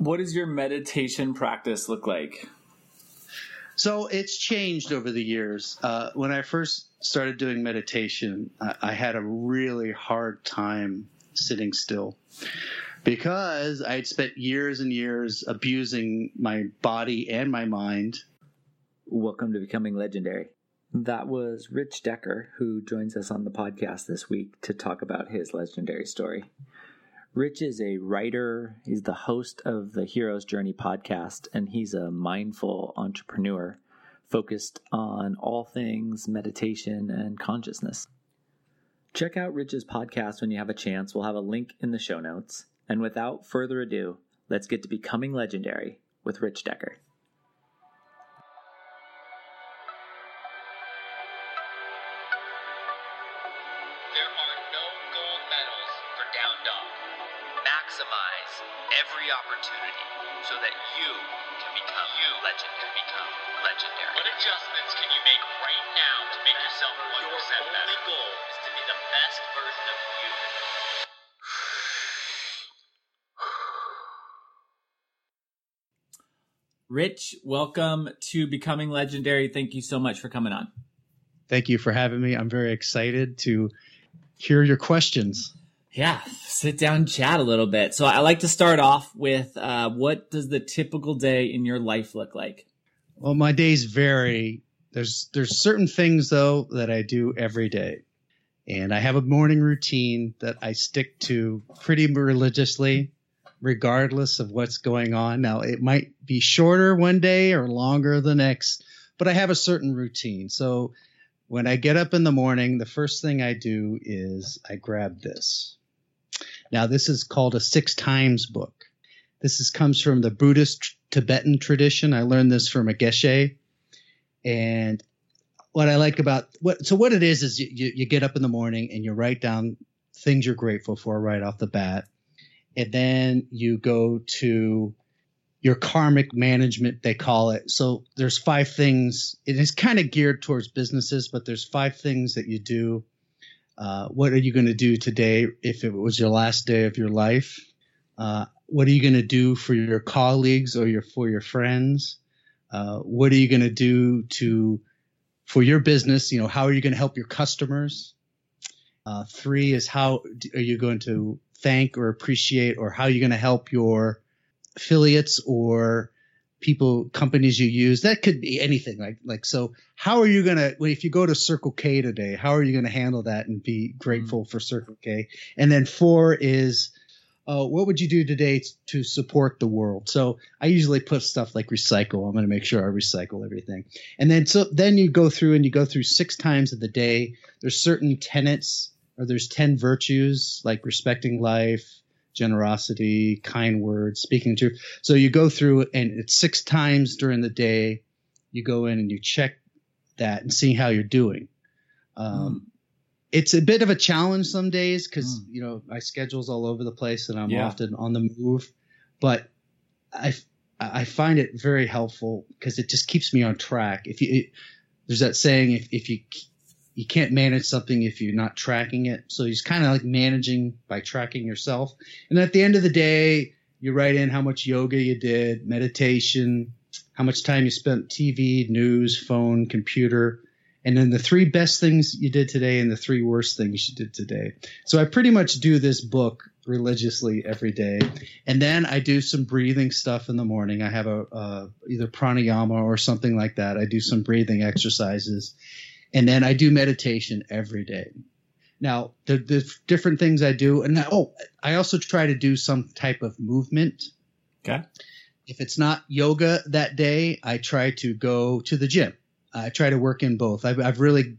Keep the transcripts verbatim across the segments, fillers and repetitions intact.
What does your meditation practice look like? So it's changed over the years. Uh, when I first started doing meditation, I, I had a really hard time sitting still because I'd spent years and years abusing my body and my mind. Welcome to Becoming Legendary. That was Rich Decker, who joins us on the podcast this week to talk about his legendary story. Rich is a writer, he's the host of the Hero's Journey podcast, and he's a mindful entrepreneur focused on all things meditation and consciousness. Check out Rich's podcast when you have a chance. We'll have a link in the show notes. And without further ado, let's get to Becoming Legendary with Rich Decker. Rich, welcome to Becoming Legendary. Thank you so much for coming on. Thank you for having me. I'm very excited to hear your questions. Yeah, sit down and chat a little bit. So I like to start off with uh, what does the typical day in your life look like? Well, my days vary. There's there's certain things, though, that I do every day. And I have a morning routine that I stick to pretty religiously, regardless of what's going on. Now, it might be shorter one day or longer the next, but I have a certain routine. So when I get up in the morning, the first thing I do is I grab this. Now, this is called a Six Times Book. This is, comes from the Buddhist Tibetan tradition. I learned this from a geshe. And what I like about what, so what it is, is you, you, you get up in the morning and you write down things you're grateful for right off the bat. And then you go to your karmic management, they call it. So there's five things. It is kind of geared towards businesses, but there's five things that you do. Uh, what are you going to do today if it was your last day of your life? Uh, what are you going to do for your colleagues or your for your friends? Uh, what are you going to do to for your business? You know, how are you going to help your customers? Uh, three is how are you going to thank or appreciate, or how you're going to help your affiliates or people, companies you use. That could be anything. Like, like, so how are you going to, well, if you go to Circle K today, how are you going to handle that and be grateful mm-hmm. for Circle K? And then four is, uh, what would you do today t- to support the world? So I usually put stuff like recycle. I'm going to make sure I recycle everything. And then, so then you go through and you go through six times of the day. There's certain tenets, or there's ten virtues like respecting life, generosity, kind words, speaking truth. So you go through and it's six times during the day. You go in and you check that and see how you're doing. Um, mm. It's a bit of a challenge some days because, mm. you know, my schedule's all over the place and I'm yeah. often on the move. But I, I find it very helpful because it just keeps me on track. If you it, there's that saying, if, if you You can't manage something if you're not tracking it. So he's kind of like managing by tracking yourself. And at the end of the day, you write in how much yoga you did, meditation, how much time you spent T V, news, phone, computer, and then the three best things you did today and the three worst things you did today. So I pretty much do this book religiously every day. And then I do some breathing stuff in the morning. I have a uh, either pranayama or something like that. I do some breathing exercises. And then I do meditation every day. Now, the, the different things I do, and I, oh, I also try to do some type of movement. Okay. If it's not yoga that day, I try to go to the gym. I try to work in both. I've, I've really,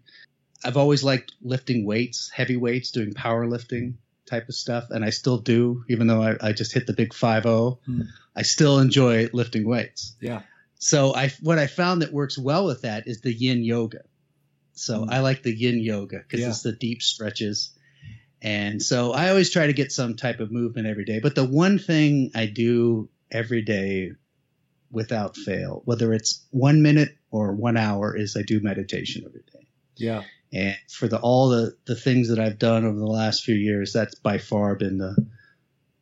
I've always liked lifting weights, heavy weights, doing powerlifting type of stuff, and I still do, even though I, I just hit the big five oh. Hmm. I still enjoy lifting weights. Yeah. So I, what I found that works well with that is the yin yoga. So I like the yin yoga because yeah. it's the deep stretches. And so I always try to get some type of movement every day. But the one thing I do every day without fail, whether it's one minute or one hour, is I do meditation every day. Yeah. And for the all the, the things that I've done over the last few years, that's by far been the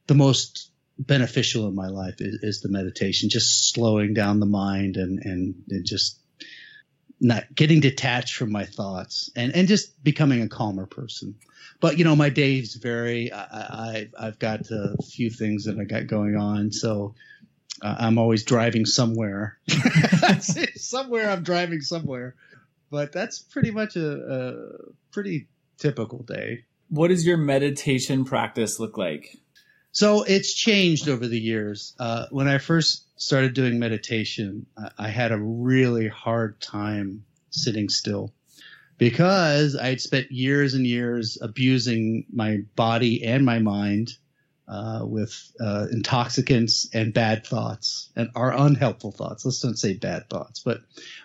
the most beneficial in my life is, is the meditation, just slowing down the mind and, and, and just not getting detached from my thoughts and, and just becoming a calmer person. But, you know, my days vary. I, I, I've got a few things that I got going on. So uh, I'm always driving somewhere. somewhere I'm driving somewhere. But that's pretty much a, a pretty typical day. What does your meditation practice look like? So it's changed over the years. Uh, when I first started doing meditation, I, I had a really hard time sitting still because I had spent years and years abusing my body and my mind uh, with uh, intoxicants and bad thoughts and our unhelpful thoughts. Let's don't say bad thoughts, but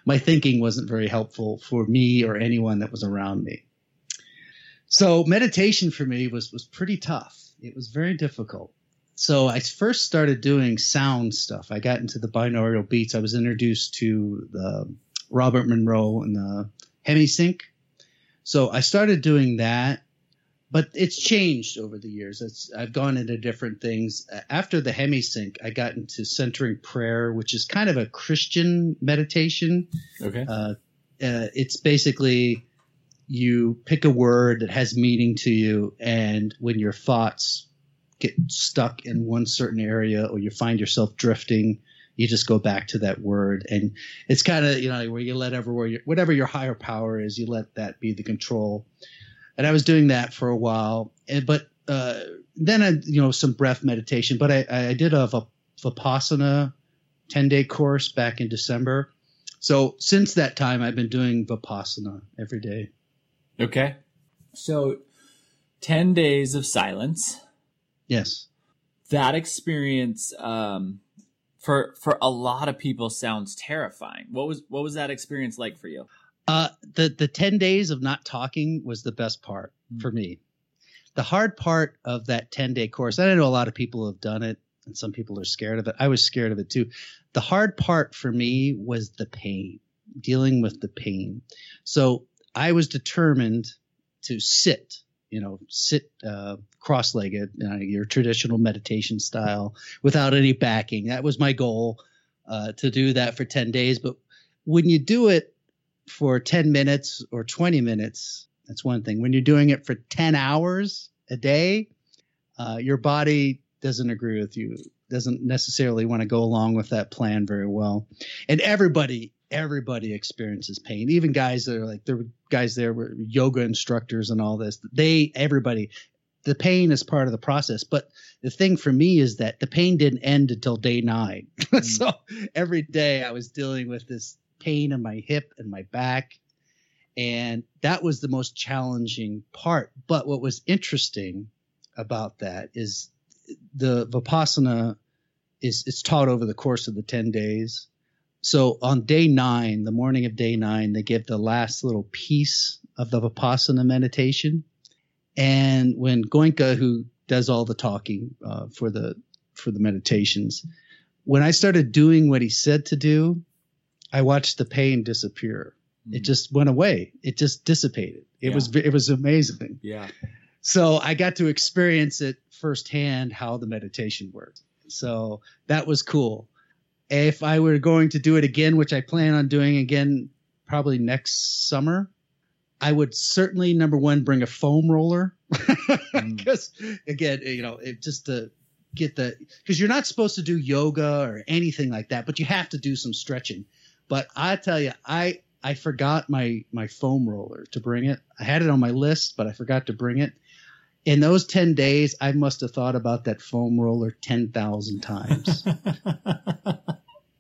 my thinking wasn't very helpful for me or anyone that was around me. So meditation for me was, was pretty tough. It was very difficult. So I first started doing sound stuff. I got into the binaural beats. I was introduced to the Robert Monroe and the Hemi-Sync. So I started doing that, but it's changed over the years. It's, I've gone into different things. After the Hemi-Sync, I got into centering prayer, which is kind of a Christian meditation. Okay. Uh, uh, it's basically you pick a word that has meaning to you, and when your thoughts get stuck in one certain area or you find yourself drifting, you just go back to that word. And it's kind of, you know, where you let everywhere, whatever your higher power is, you let that be the control. And I was doing that for a while, and but uh, then, I, you know, some breath meditation. But I, I did a Vipassana ten-day course back in December. So since that time, I've been doing Vipassana every day. Okay. So ten days of silence. Yes. That experience um, for for a lot of people sounds terrifying. What was what was that experience like for you? Uh, the, the ten days of not talking was the best part mm-hmm. for me. The hard part of that ten-day course, and I know a lot of people have done it, and some people are scared of it. I was scared of it too. The hard part for me was the pain, dealing with the pain. So I was determined to sit, you know, sit uh, cross-legged, you know, your traditional meditation style, without any backing. That was my goal, uh, to do that for ten days. But when you do it for ten minutes or twenty minutes, that's one thing. When you're doing it for ten hours a day, uh, your body doesn't agree with you, doesn't necessarily want to go along with that plan very well. And everybody Everybody experiences pain. Even guys that are like, there were guys there were yoga instructors and all this. They, everybody, the pain is part of the process. But the thing for me is that the pain didn't end until day nine. Mm. So every day I was dealing with this pain in my hip and my back. And that was the most challenging part. But what was interesting about that is the Vipassana is it's taught over the course of the ten days. So on day nine, the morning of day nine, they give the last little piece of the Vipassana meditation. And when Goenka, who does all the talking uh, for the for the meditations, when I started doing what he said to do, I watched the pain disappear. Mm-hmm. It just went away. It just dissipated. It yeah. was it was amazing. Yeah. So I got to experience it firsthand how the meditation worked. So that was cool. If I were going to do it again, which I plan on doing again probably next summer, I would certainly, number one, bring a foam roller. Because, mm. again, you know, it just to get the – because you're not supposed to do yoga or anything like that, but you have to do some stretching. But I tell you, I I forgot my, my foam roller to bring it. I had it on my list, but I forgot to bring it. In those ten days, I must have thought about that foam roller ten thousand times.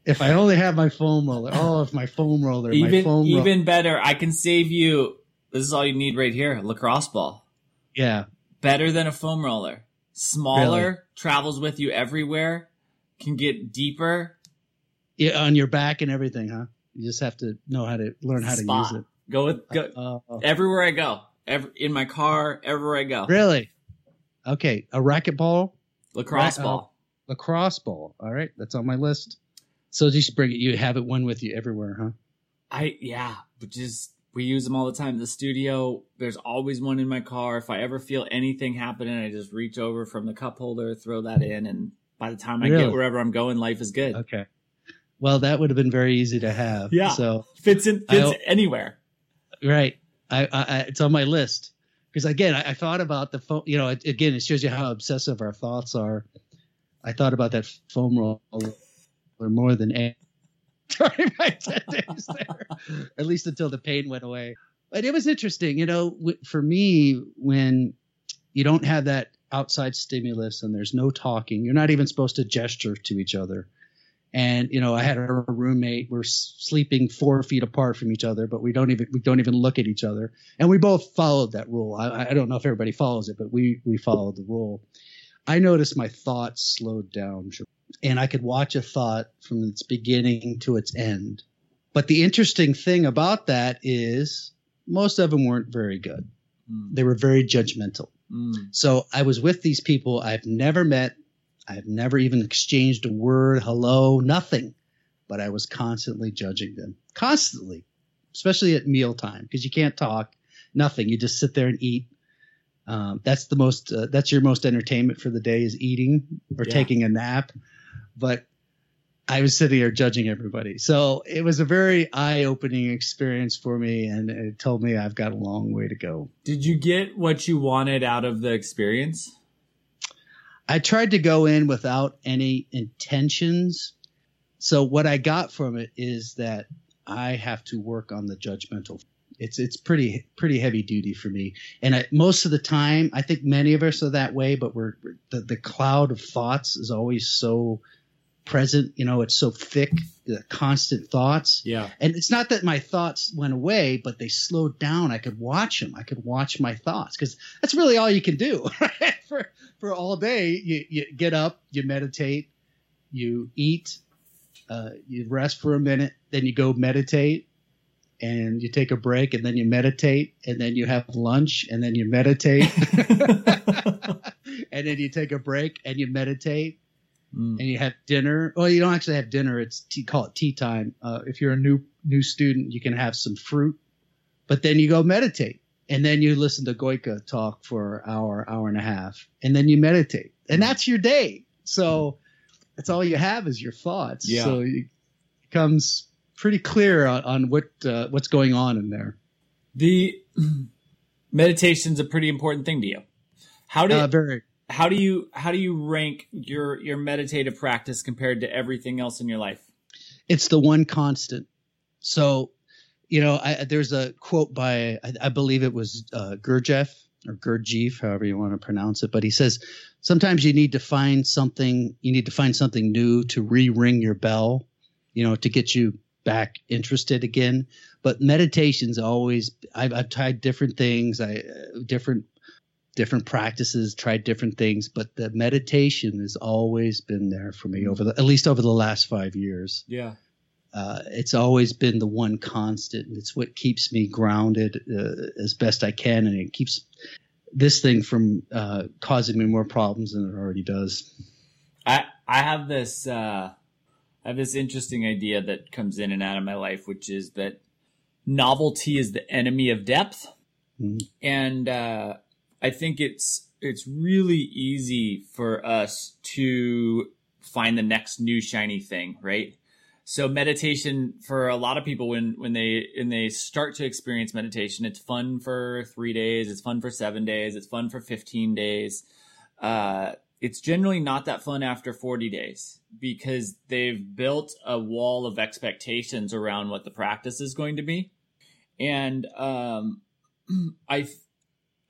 If I only have my foam roller. Oh, if my foam roller, even, my foam roller. Even better. I can save you. This is all you need right here. Lacrosse ball. Yeah. Better than a foam roller. Smaller, really? Travels with you everywhere, can get deeper. Yeah, on your back and everything, huh? You just have to know how to learn how Spot. to use it. Go with go, uh, oh. everywhere I go. Every, in my car, everywhere I go. Really? Okay. A racquetball? Lacrosse Ra- ball. Uh, lacrosse ball. All right. That's on my list. So just bring it. You have it one with you everywhere, huh? I Yeah. But just we use them all the time. The studio, there's always one in my car. If I ever feel anything happening, I just reach over from the cup holder, throw that in, and by the time really? I get wherever I'm going, life is good. Okay. Well, that would have been very easy to have. Yeah. So fits in fits I, anywhere. Right. I, I it's on my list because again, I, I thought about the phone. You know, it, again, it shows you how obsessive our thoughts are. I thought about that foam roll or more than a during my ten days there, at least until the pain went away. But it was interesting, you know, w- for me, when you don't have that outside stimulus and there's no talking, you're not even supposed to gesture to each other. And, you know, I had a roommate, we're sleeping four feet apart from each other, but we don't even, we don't even look at each other. And we both followed that rule. I, I don't know if everybody follows it, but we, we followed the rule. I noticed my thoughts slowed down and I could watch a thought from its beginning to its end. But the interesting thing about that is most of them weren't very good. Mm. They were very judgmental. Mm. So I was with these people I've never met. I've never even exchanged a word, hello, nothing. But I was constantly judging them, constantly, especially at mealtime because you can't talk, nothing. You just sit there and eat. Um, that's the most, uh, that's your most entertainment for the day is eating or yeah. taking a nap. But I was sitting there judging everybody. So it was a very eye-opening experience for me. And it told me I've got a long way to go. Did you get what you wanted out of the experience? I tried to go in without any intentions. So what I got from it is that I have to work on the judgmental. It's it's pretty pretty heavy duty for me, and I, most of the time, I think many of us are that way. But we're the, the cloud of thoughts is always so present, you know. It's so thick, the constant thoughts. Yeah. And it's not that my thoughts went away, but they slowed down. I could watch them. I could watch my thoughts because that's really all you can do, right? for for all day. You you get up, you meditate, you eat, uh, you rest for a minute, then you go meditate. And you take a break and then you meditate and then you have lunch and then you meditate and then you take a break and you meditate mm. and you have dinner. Well, you don't actually have dinner. It's tea, call it tea time. Uh, if you're a new new student, you can have some fruit, but then you go meditate and then you listen to Goenka talk for an hour, hour and a half, and then you meditate and that's your day. So that's all you have is your thoughts. Yeah. So it comes pretty clear on, on what uh, what's going on in there. The meditation's a pretty important thing to you. How do uh, very. how do you how do you rank your your meditative practice compared to everything else in your life? It's the one constant. So, you know, I, there's a quote by I, I believe it was uh, Gurdjieff or Gurdjieff, however you want to pronounce it, but he says sometimes you need to find something you need to find something new to re-ring your bell, you know, to get you back interested again. But meditation's always I've, I've tried different things I uh, different different practices tried different things but the meditation has always been there for me over the at least over the last five years. Yeah. Uh, it's always been the one constant. It's what keeps me grounded uh, as best I can, and it keeps this thing from uh, causing me more problems than it already does. I I have this uh I have this interesting idea that comes in and out of my life, which is that novelty is the enemy of depth. Mm-hmm. And uh, I think it's it's really easy for us to find the next new shiny thing, right? So meditation for a lot of people, when when they when they start to experience meditation, it's fun for three days, it's fun for seven days, it's fun for fifteen days. Uh, It's generally not that fun after forty days because they've built a wall of expectations around what the practice is going to be. And um, I th-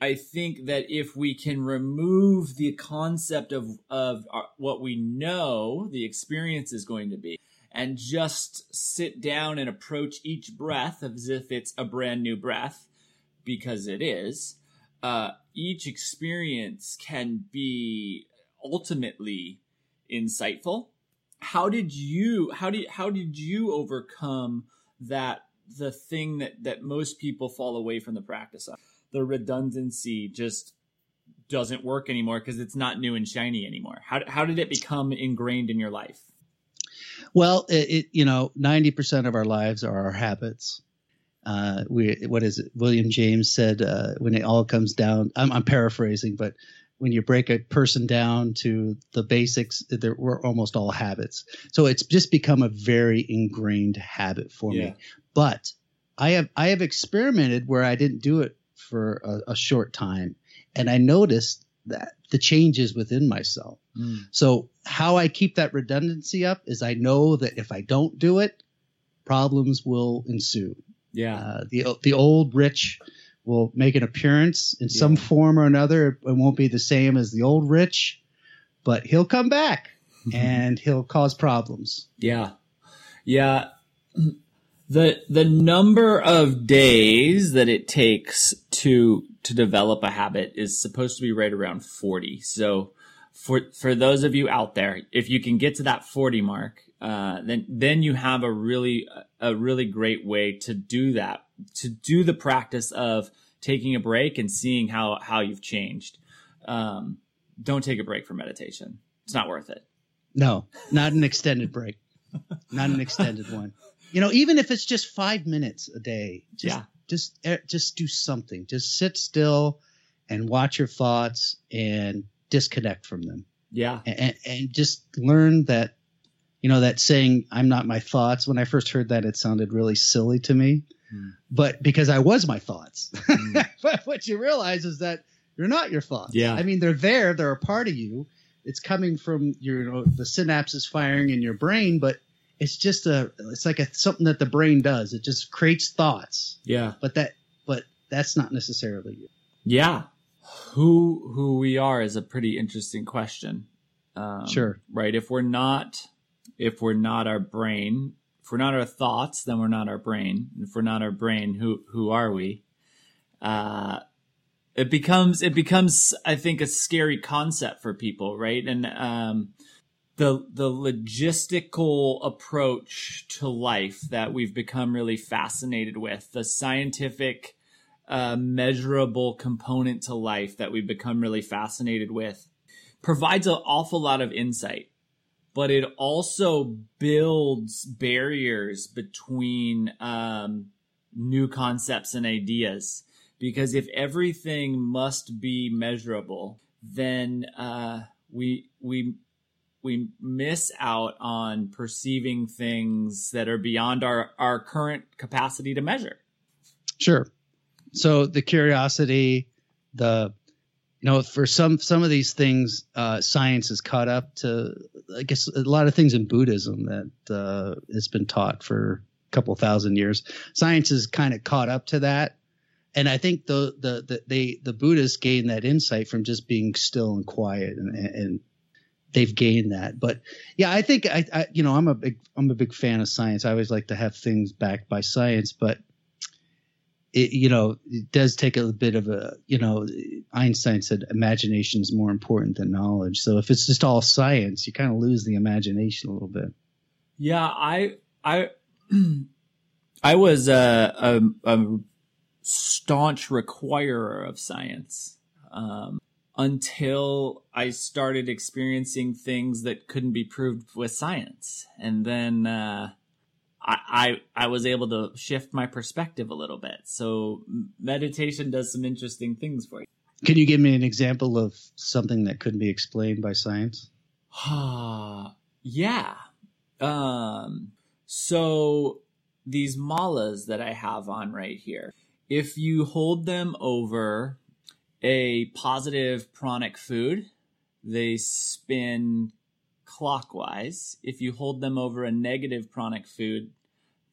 I think that if we can remove the concept of, of our, what we know the experience is going to be and just sit down and approach each breath as if it's a brand new breath, because it is, uh, each experience can be ultimately insightful. How did you how did how did you overcome that the thing that, that most people fall away from the practice of? The redundancy just doesn't work anymore because it's not new and shiny anymore. How how did it become ingrained in your life? Well, it, it you know, ninety percent of our lives are our habits. Uh, we what is it? William James said uh, when it all comes down. I'm, I'm paraphrasing, but when you break a person down to the basics, they're, we're almost all habits. So it's just become a very ingrained habit for yeah. me. But I have I have experimented where I didn't do it for a, a short time, and I noticed that the changes within myself. Mm. So how I keep that redundancy up is I know that if I don't do it, problems will ensue. Yeah, uh, the the old Rich will make an appearance in yeah. some form or another. It won't be the same as the old Rich, but he'll come back and he'll cause problems. Yeah. Yeah. The the number of days that it takes to to develop a habit is supposed to be right around forty. So for for those of you out there, if you can get to that forty mark, uh, then then you have a really a really great way to do that, to do the practice of taking a break and seeing how how you've changed. Um, don't take a break for meditation. It's not worth it. No, not an extended break. Not an extended one. You know, even if it's just five minutes a day, just, yeah. just just do something. Just sit still and watch your thoughts and disconnect from them. Yeah. And, and just learn that, you know, that saying, I'm not my thoughts. When I first heard that, it sounded really silly to me, mm. but because I was my thoughts. Mm. But what you realize is that you're not your thoughts. Yeah. I mean, they're there. They're a part of you. It's coming from your, you know, the synapses firing in your brain, but it's just a, it's like a, something that the brain does. It just creates thoughts. Yeah. But that, but that's not necessarily you. Yeah. Who, who we are is a pretty interesting question. Um, sure. Right. If we're not, if we're not our brain, if we're not our thoughts, then we're not our brain. And if we're not our brain, who, who are we? Uh, it becomes, it becomes, I think, a scary concept for people. Right. And, um, The the logistical approach to life that we've become really fascinated with, the scientific uh, measurable component to life that we've become really fascinated with, provides an awful lot of insight, but it also builds barriers between um, new concepts and ideas. Because if everything must be measurable, then uh, we we we miss out on perceiving things that are beyond our, our current capacity to measure. Sure. So the curiosity, the, you know, for some, some of these things, uh, science is caught up to, I guess, a lot of things in Buddhism that uh, has been taught for a couple thousand years. Science is kind of caught up to that. And I think the, the, the, they, the Buddhists gain that insight from just being still and quiet and, and, they've gained that. But yeah, I think I, I, you know, I'm a big, I'm a big fan of science. I always like to have things backed by science, but it, you know, it does take a bit of a, you know, Einstein said imagination is more important than knowledge. So if it's just all science, you kind of lose the imagination a little bit. Yeah. I, I, I was a, a, a staunch requirer of science. Um, until I started experiencing things that couldn't be proved with science. And then uh, I, I I was able to shift my perspective a little bit. So meditation does some interesting things for you. Can you give me an example of something that couldn't be explained by science? Yeah. Um, so these malas that I have on right here, if you hold them over a positive pranic food, they spin clockwise. If you hold them over a negative pranic food,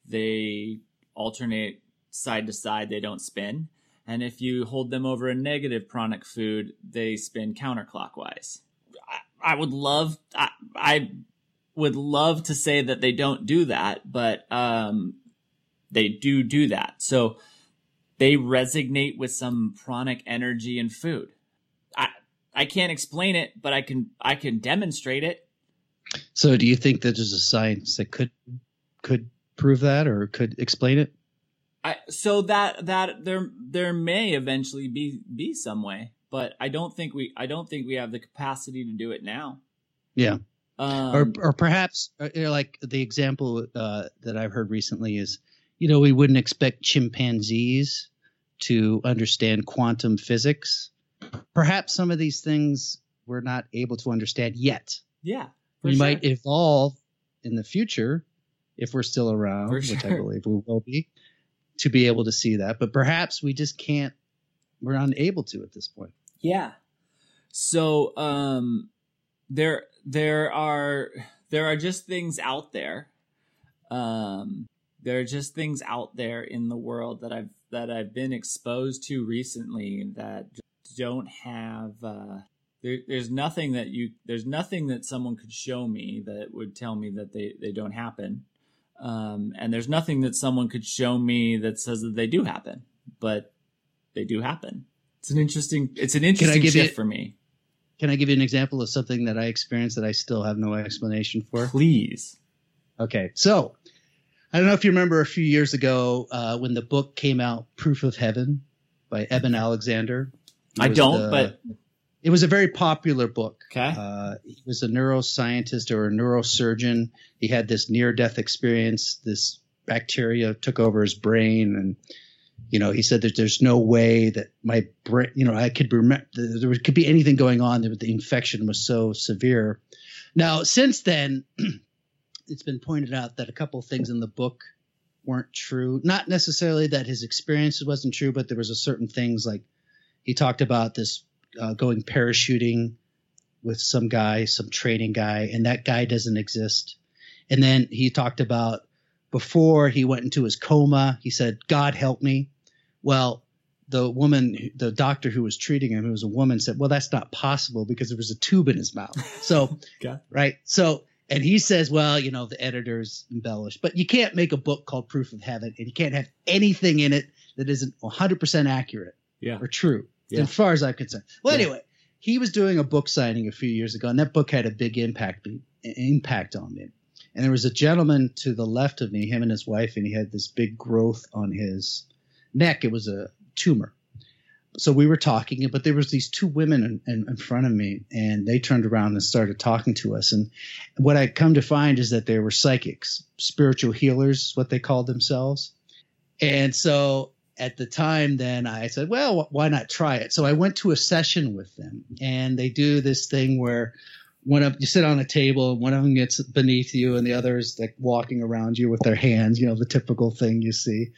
they alternate side to side, they don't spin. And if you hold them over a negative pranic food, they spin counterclockwise. I, I would love, I, I would love to say that they don't do that, but um, they do do that. So they resonate with some pranic energy in food. I I can't explain it, but I can I can demonstrate it. So do you think that there's a science that could could prove that or could explain it? I, so that that there there may eventually be, be some way, but I don't think we I don't think we have the capacity to do it now. Yeah. Um, or or perhaps, you know, like the example uh, that I've heard recently is, you know, we wouldn't expect chimpanzees to understand quantum physics, perhaps some of these things we're not able to understand yet. Yeah. We sure. might evolve in the future, if we're still around, for which sure. I believe we will be, to be able to see that. But perhaps we just can't, we're unable to at this point. Yeah. So um, there there are there are just things out there. Um, there are just things out there in the world that I've that I've been exposed to recently that don't have uh, there, there's nothing that you there's nothing that someone could show me that would tell me that they, they don't happen. Um, and there's nothing that someone could show me that says that they do happen, but they do happen. It's an interesting, it's an interesting shift you, for me. Can I give you an example of something that I experienced that I still have no explanation for? Please. Okay. So I don't know if you remember a few years ago, uh, when the book came out, Proof of Heaven by Eben Alexander. I don't, the, but it was a very popular book. Okay. Uh, he was a neuroscientist or a neurosurgeon. He had this near-death experience. This bacteria took over his brain, and you know, he said that there's no way that my brain, you know, I could remember there could be anything going on. The infection was so severe. Now, since then, it's been pointed out that a couple of things in the book weren't true. Not necessarily that his experience wasn't true, but there was a certain things like he talked about this. Uh, going parachuting with some guy, some training guy, and that guy doesn't exist. And then he talked about before he went into his coma, he said, "God help me." Well, the woman, the doctor who was treating him, who was a woman, said, "Well, that's not possible because there was a tube in his mouth." So, okay. Right. So, and he says, "Well, you know, the editors embellished, but you can't make a book called Proof of Heaven, and you can't have anything in it that isn't one hundred percent accurate yeah. or true." Yeah. As far as I'm concerned. Well, yeah. Anyway, he was doing a book signing a few years ago, and that book had a big impact impact on me. And there was a gentleman to the left of me, him and his wife, and he had this big growth on his neck. It was a tumor. So we were talking, but there was these two women in, in, in front of me, and they turned around and started talking to us. And what I come to find is that they were psychics, spiritual healers, is what they called themselves. And so at the time, then I said, well, why not try it? So I went to a session with them, and they do this thing where one of you sit on a table, one of them gets beneath you, and the other is like walking around you with their hands, you know, the typical thing you see.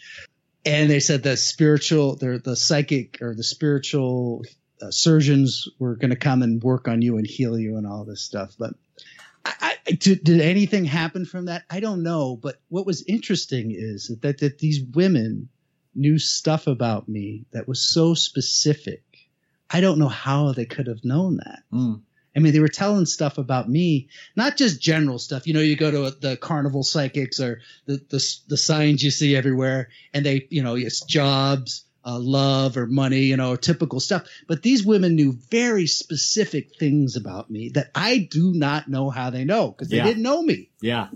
And they said the spiritual, the, the psychic or the spiritual uh, surgeons were going to come and work on you and heal you and all this stuff. But I, I, did, did anything happen from that? I don't know. But what was interesting is that that, that these women knew stuff about me that was so specific. I don't know how they could have known that. Mm. I mean, they were telling stuff about me, not just general stuff. You know, you go to a, the carnival psychics or the, the the signs you see everywhere, and they, you know, it's jobs, uh, love or money, you know, typical stuff. But these women knew very specific things about me that I do not know how they know because they yeah. didn't know me. Yeah.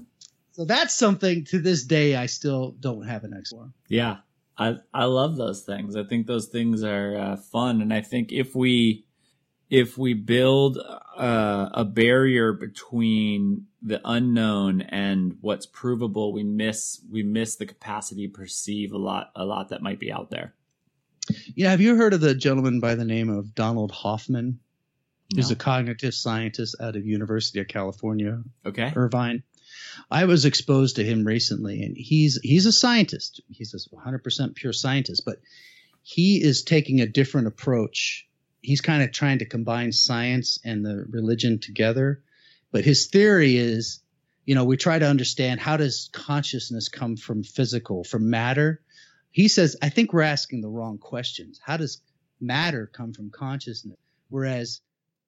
So that's something to this day I still don't have an answer for. Yeah. I, I love those things. I think those things are uh, fun. And I think if we if we build uh, a barrier between the unknown and what's provable, we miss we miss the capacity to perceive a lot a lot that might be out there. Yeah. Have you heard of the gentleman by the name of Donald Hoffman? No. He's a cognitive scientist out of University of California, okay. Irvine. I was exposed to him recently, and he's he's a scientist. He's a one hundred percent pure scientist, but he is taking a different approach. He's kind of trying to combine science and the religion together. But his theory is, you know, we try to understand how does consciousness come from physical, from matter. He says, I think we're asking the wrong questions. How does matter come from consciousness? Whereas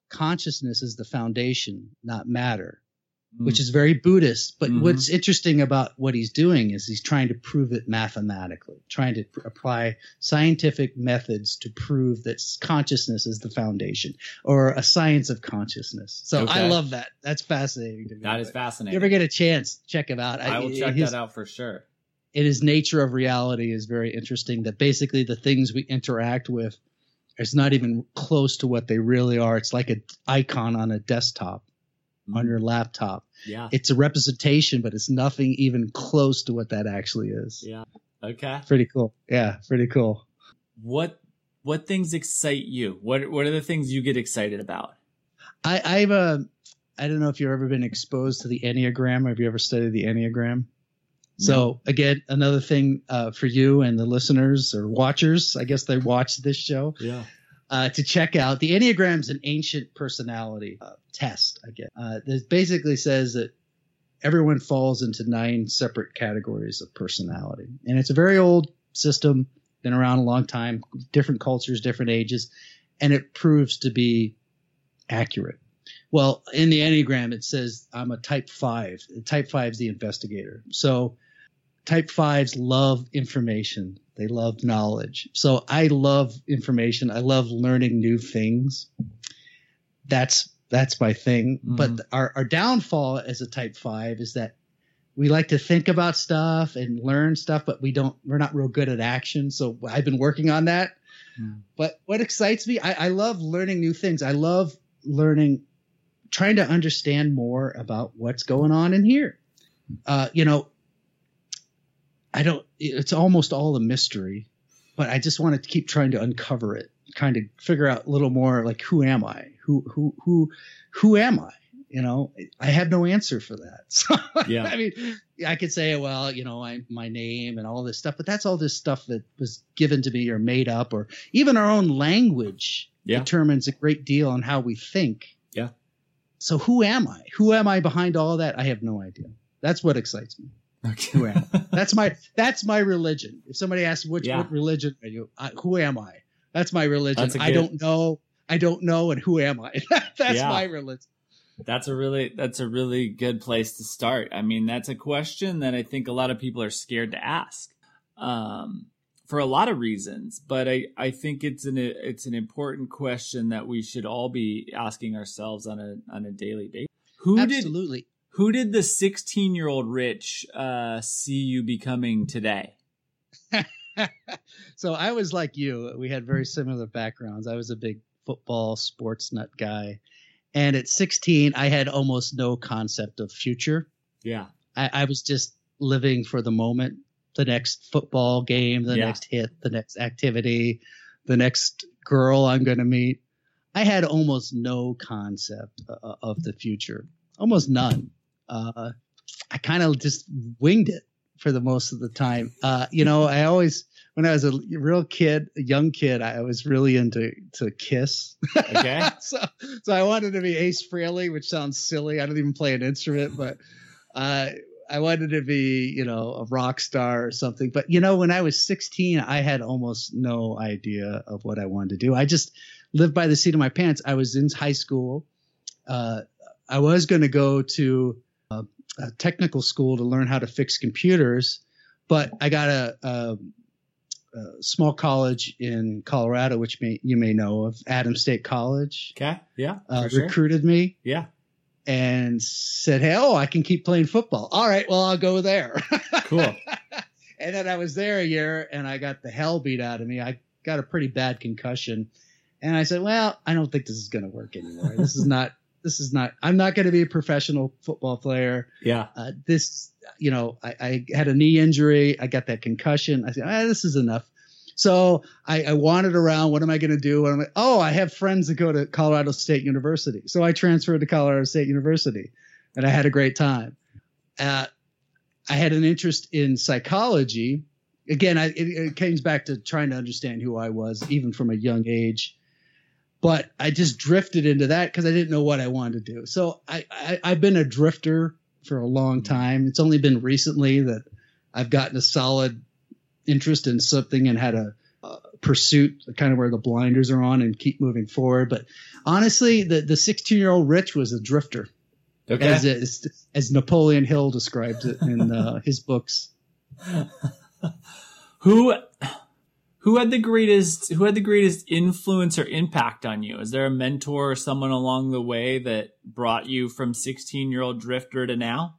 consciousness is the foundation, not matter. Which is very Buddhist. But mm-hmm. what's interesting about what he's doing is he's trying to prove it mathematically, trying to pr- apply scientific methods to prove that consciousness is the foundation or a science of consciousness. So okay. I love that. That's fascinating to me. That is fascinating. If you ever get a chance, check him out. I, I will check his, that out for sure. And his nature of reality is very interesting, that basically the things we interact with is not even close to what they really are. It's like an icon on a desktop. On your laptop. Yeah. It's a representation, but it's nothing even close to what that actually is. Yeah. Okay. Pretty cool. Yeah. Pretty cool. What what things excite you? What what are the things you get excited about? I, I've uh, I don't know if you've ever been exposed to the Enneagram. Have you ever studied the Enneagram? So again, another thing uh, for you and the listeners or watchers, I guess they watch this show, yeah. uh, to check out. The Enneagram's an ancient personality uh, test, I guess. Uh, it basically says that everyone falls into nine separate categories of personality. And it's a very old system, been around a long time, different cultures, different ages, and it proves to be accurate. Well, in the Enneagram, it says I'm a type five. Type five is the investigator. So type fives love information. They love knowledge. So I love information. I love learning new things. That's that's my thing. Mm-hmm. But our, our downfall as a type five is that we like to think about stuff and learn stuff, but we don't we're not real good at action. So I've been working on that. Mm-hmm. But what excites me, I, I love learning new things. I love learning, trying to understand more about what's going on in here. Uh, you know, I don't, it's almost all a mystery, but I just want to keep trying to uncover it, kind of figure out a little more like, who am I? Who, who, who, who am I? You know, I have no answer for that. So, yeah. I mean, I could say, well, you know, I, my name and all this stuff, but that's all this stuff that was given to me or made up, or even our own language yeah. determines a great deal on how we think. Yeah. So who am I? Who am I behind all that? I have no idea. That's what excites me. Okay. Who am I? That's my that's my religion. If somebody asks which yeah. what religion are you, I, who am I? That's my religion. That's good... I don't know. I don't know. And who am I? That's yeah. my religion. That's a really that's a really good place to start. I mean, that's a question that I think a lot of people are scared to ask, um, for a lot of reasons. But I, I think it's an it's an important question that we should all be asking ourselves on a on a daily basis. Who Absolutely. did who did the sixteen year old Rich uh, see you becoming today? So I was like you. We had very similar backgrounds. I was a big football sports nut guy. And at sixteen, I had almost no concept of future. Yeah. I, I was just living for the moment, the next football game, the yeah. next hit, the next activity, the next girl I'm going to meet. I had almost no concept uh, of the future, almost none. Uh, I kind of just winged it for the most of the time. Uh, you know, I always... When I was a real kid, a young kid, I was really into to Kiss. Okay. so, so I wanted to be Ace Frehley, which sounds silly. I don't even play an instrument, but uh, I wanted to be, you know, a rock star or something. But, you know, when I was sixteen, I had almost no idea of what I wanted to do. I just lived by the seat of my pants. I was in high school. Uh, I was going to go to a, a technical school to learn how to fix computers, but I got a... a Uh, small college in Colorado, which may, you may know of, Adams State College. Okay, yeah, uh, sure. Recruited me. Yeah, and said, "Hey, oh, I can keep playing football. All right, well, I'll go there." Cool. And then I was there a year, and I got the hell beat out of me. I got a pretty bad concussion, and I said, "Well, I don't think this is going to work anymore. This is not. This is not. I'm not going to be a professional football player." Yeah. Uh, this. You know, I, I had a knee injury. I got that concussion. I said, ah, this is enough. So I, I wandered around. What am I going to do? And I'm like, oh, I have friends that go to Colorado State University. So I transferred to Colorado State University, and I had a great time. Uh, I had an interest in psychology. Again, I, it, it came back to trying to understand who I was, even from a young age. But I just drifted into that because I didn't know what I wanted to do. So I, I, I've been a drifter for a long time. It's only been recently that I've gotten a solid interest in something and had a uh, pursuit, kind of where the blinders are on and keep moving forward. But honestly, the the sixteen-year-old Rich was a drifter, okay. as, as as Napoleon Hill describes it in uh, his books. Who who had the greatest who had the greatest influence or impact on you? Is there a mentor or someone along the way that brought you from sixteen-year-old drifter to now?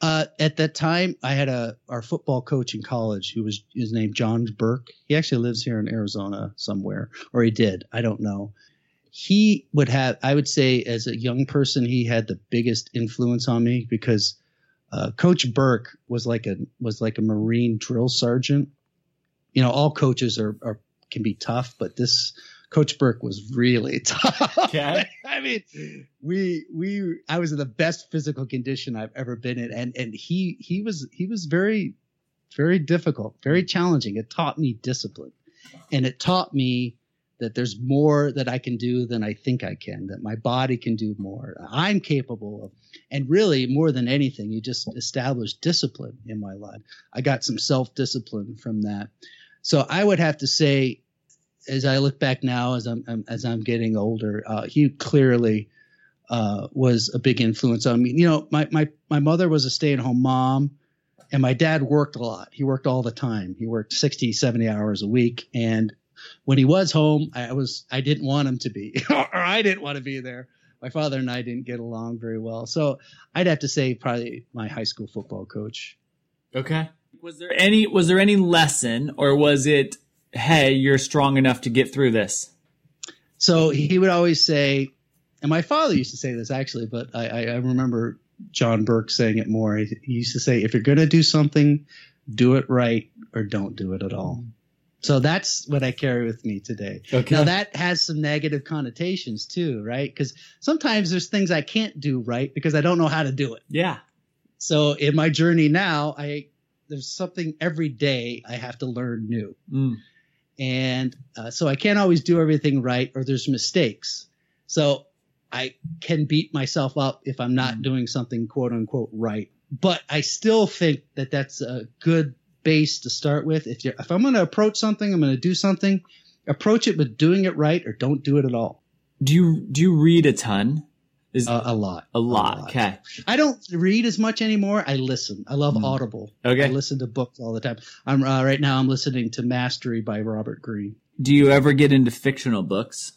Uh, at that time, I had a our football coach in college who was his name John Burke. He actually lives here in Arizona somewhere, or he did. I don't know. He would have, I would say, as a young person, he had the biggest influence on me because uh, Coach Burke was like a was like a Marine drill sergeant. You know, all coaches are, are can be tough, but this Coach Burke was really tough. Okay. I mean, we we I was in the best physical condition I've ever been in, and and he he was he was very very difficult, very challenging. It taught me discipline, and it taught me that there's more that I can do than I think I can, that my body can do more, I'm capable of. And really, more than anything, you just established discipline in my life. I got some self-discipline from that. So I would have to say, as I look back now, as I'm, I'm as I'm getting older, uh, he clearly uh, was a big influence on me. You know, my my my mother was a stay-at-home mom, and my dad worked a lot. He worked all the time. He worked sixty, seventy hours a week, and when he was home, I was I didn't want him to be, or I didn't want to be there. My father and I didn't get along very well. So I'd have to say probably my high school football coach. Okay. Was there any was there any lesson, or was it, hey, you're strong enough to get through this? So he would always say, and my father used to say this actually, but I, I, I remember John Burke saying it more. He used to say, if you're going to do something, do it right or don't do it at all. So that's what I carry with me today. Okay. Now that has some negative connotations too, right? Because sometimes there's things I can't do right because I don't know how to do it. Yeah. So in my journey now, I there's something every day I have to learn new. Mm. And uh, so I can't always do everything right, or there's mistakes. So I can beat myself up if I'm not doing something quote unquote right. But I still think that that's a good base to start with. If you're, if I'm going to approach something, I'm going to do something, approach it with doing it right or don't do it at all. Do you, do you read a ton? Is uh, a lot, a lot. A lot. Okay. I don't read as much anymore. I listen. I love mm. Audible. Okay. I listen to books all the time. I'm uh, right now I'm listening to Mastery by Robert Greene. Do you ever get into fictional books?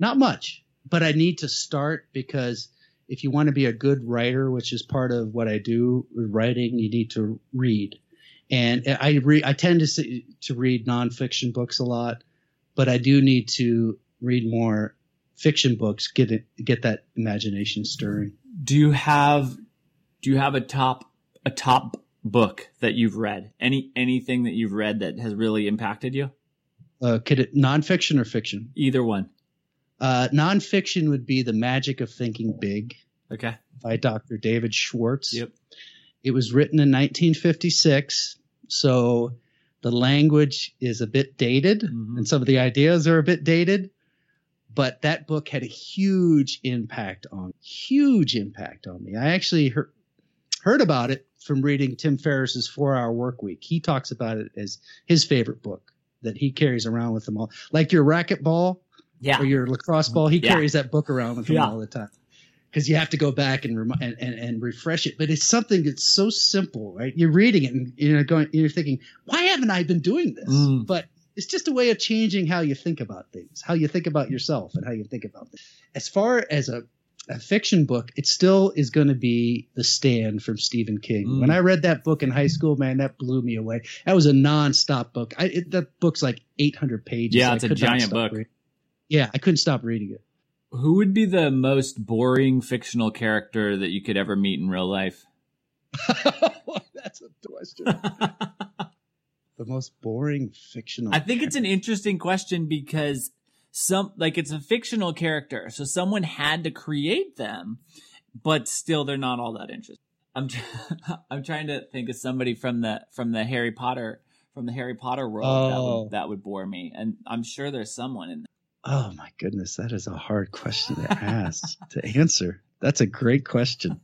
Not much, but I need to start, because if you want to be a good writer, which is part of what I do with writing, you need to read. And I re- I tend to see, to read nonfiction books a lot, but I do need to read more fiction books, get it, get that imagination stirring. Do you have do you have a top a top book that you've read? Any anything that you've read that has really impacted you? Uh, could it nonfiction or fiction? Either one. Uh, nonfiction would be The Magic of Thinking Big. Okay. By Doctor David Schwartz. Yep. It was written in nineteen fifty-six, so the language is a bit dated, mm-hmm. and some of the ideas are a bit dated, but that book had a huge impact on, huge impact on me. I actually heard, heard about it from reading Tim Ferriss's four-hour Work Week. He talks about it as his favorite book that he carries around with him all. Like your racquetball yeah. or your lacrosse ball, he yeah. carries that book around with him yeah. all the time. Because you have to go back and, rem- and and and refresh it, but it's something that's so simple, right? You're reading it, and you're going, you're thinking, why haven't I been doing this? Mm. But it's just a way of changing how you think about things, how you think about yourself, and how you think about things. As far as a, a fiction book, it still is going to be The Stand from Stephen King. Mm. When I read that book in high school, man, that blew me away. That was a nonstop book. I, it, that book's like eight hundred pages. Yeah, it's I a giant book. Reading. Yeah, I couldn't stop reading it. Who would be the most boring fictional character that you could ever meet in real life? That's a question. The most boring fictional I think character. It's an interesting question, because some like it's a fictional character, so someone had to create them, but still they're not all that interesting. I'm tr- I'm trying to think of somebody from the from the Harry Potter from the Harry Potter world oh. that would, that would bore me, and I'm sure there's someone in there. Oh, my goodness. That is a hard question to ask, to answer. That's a great question.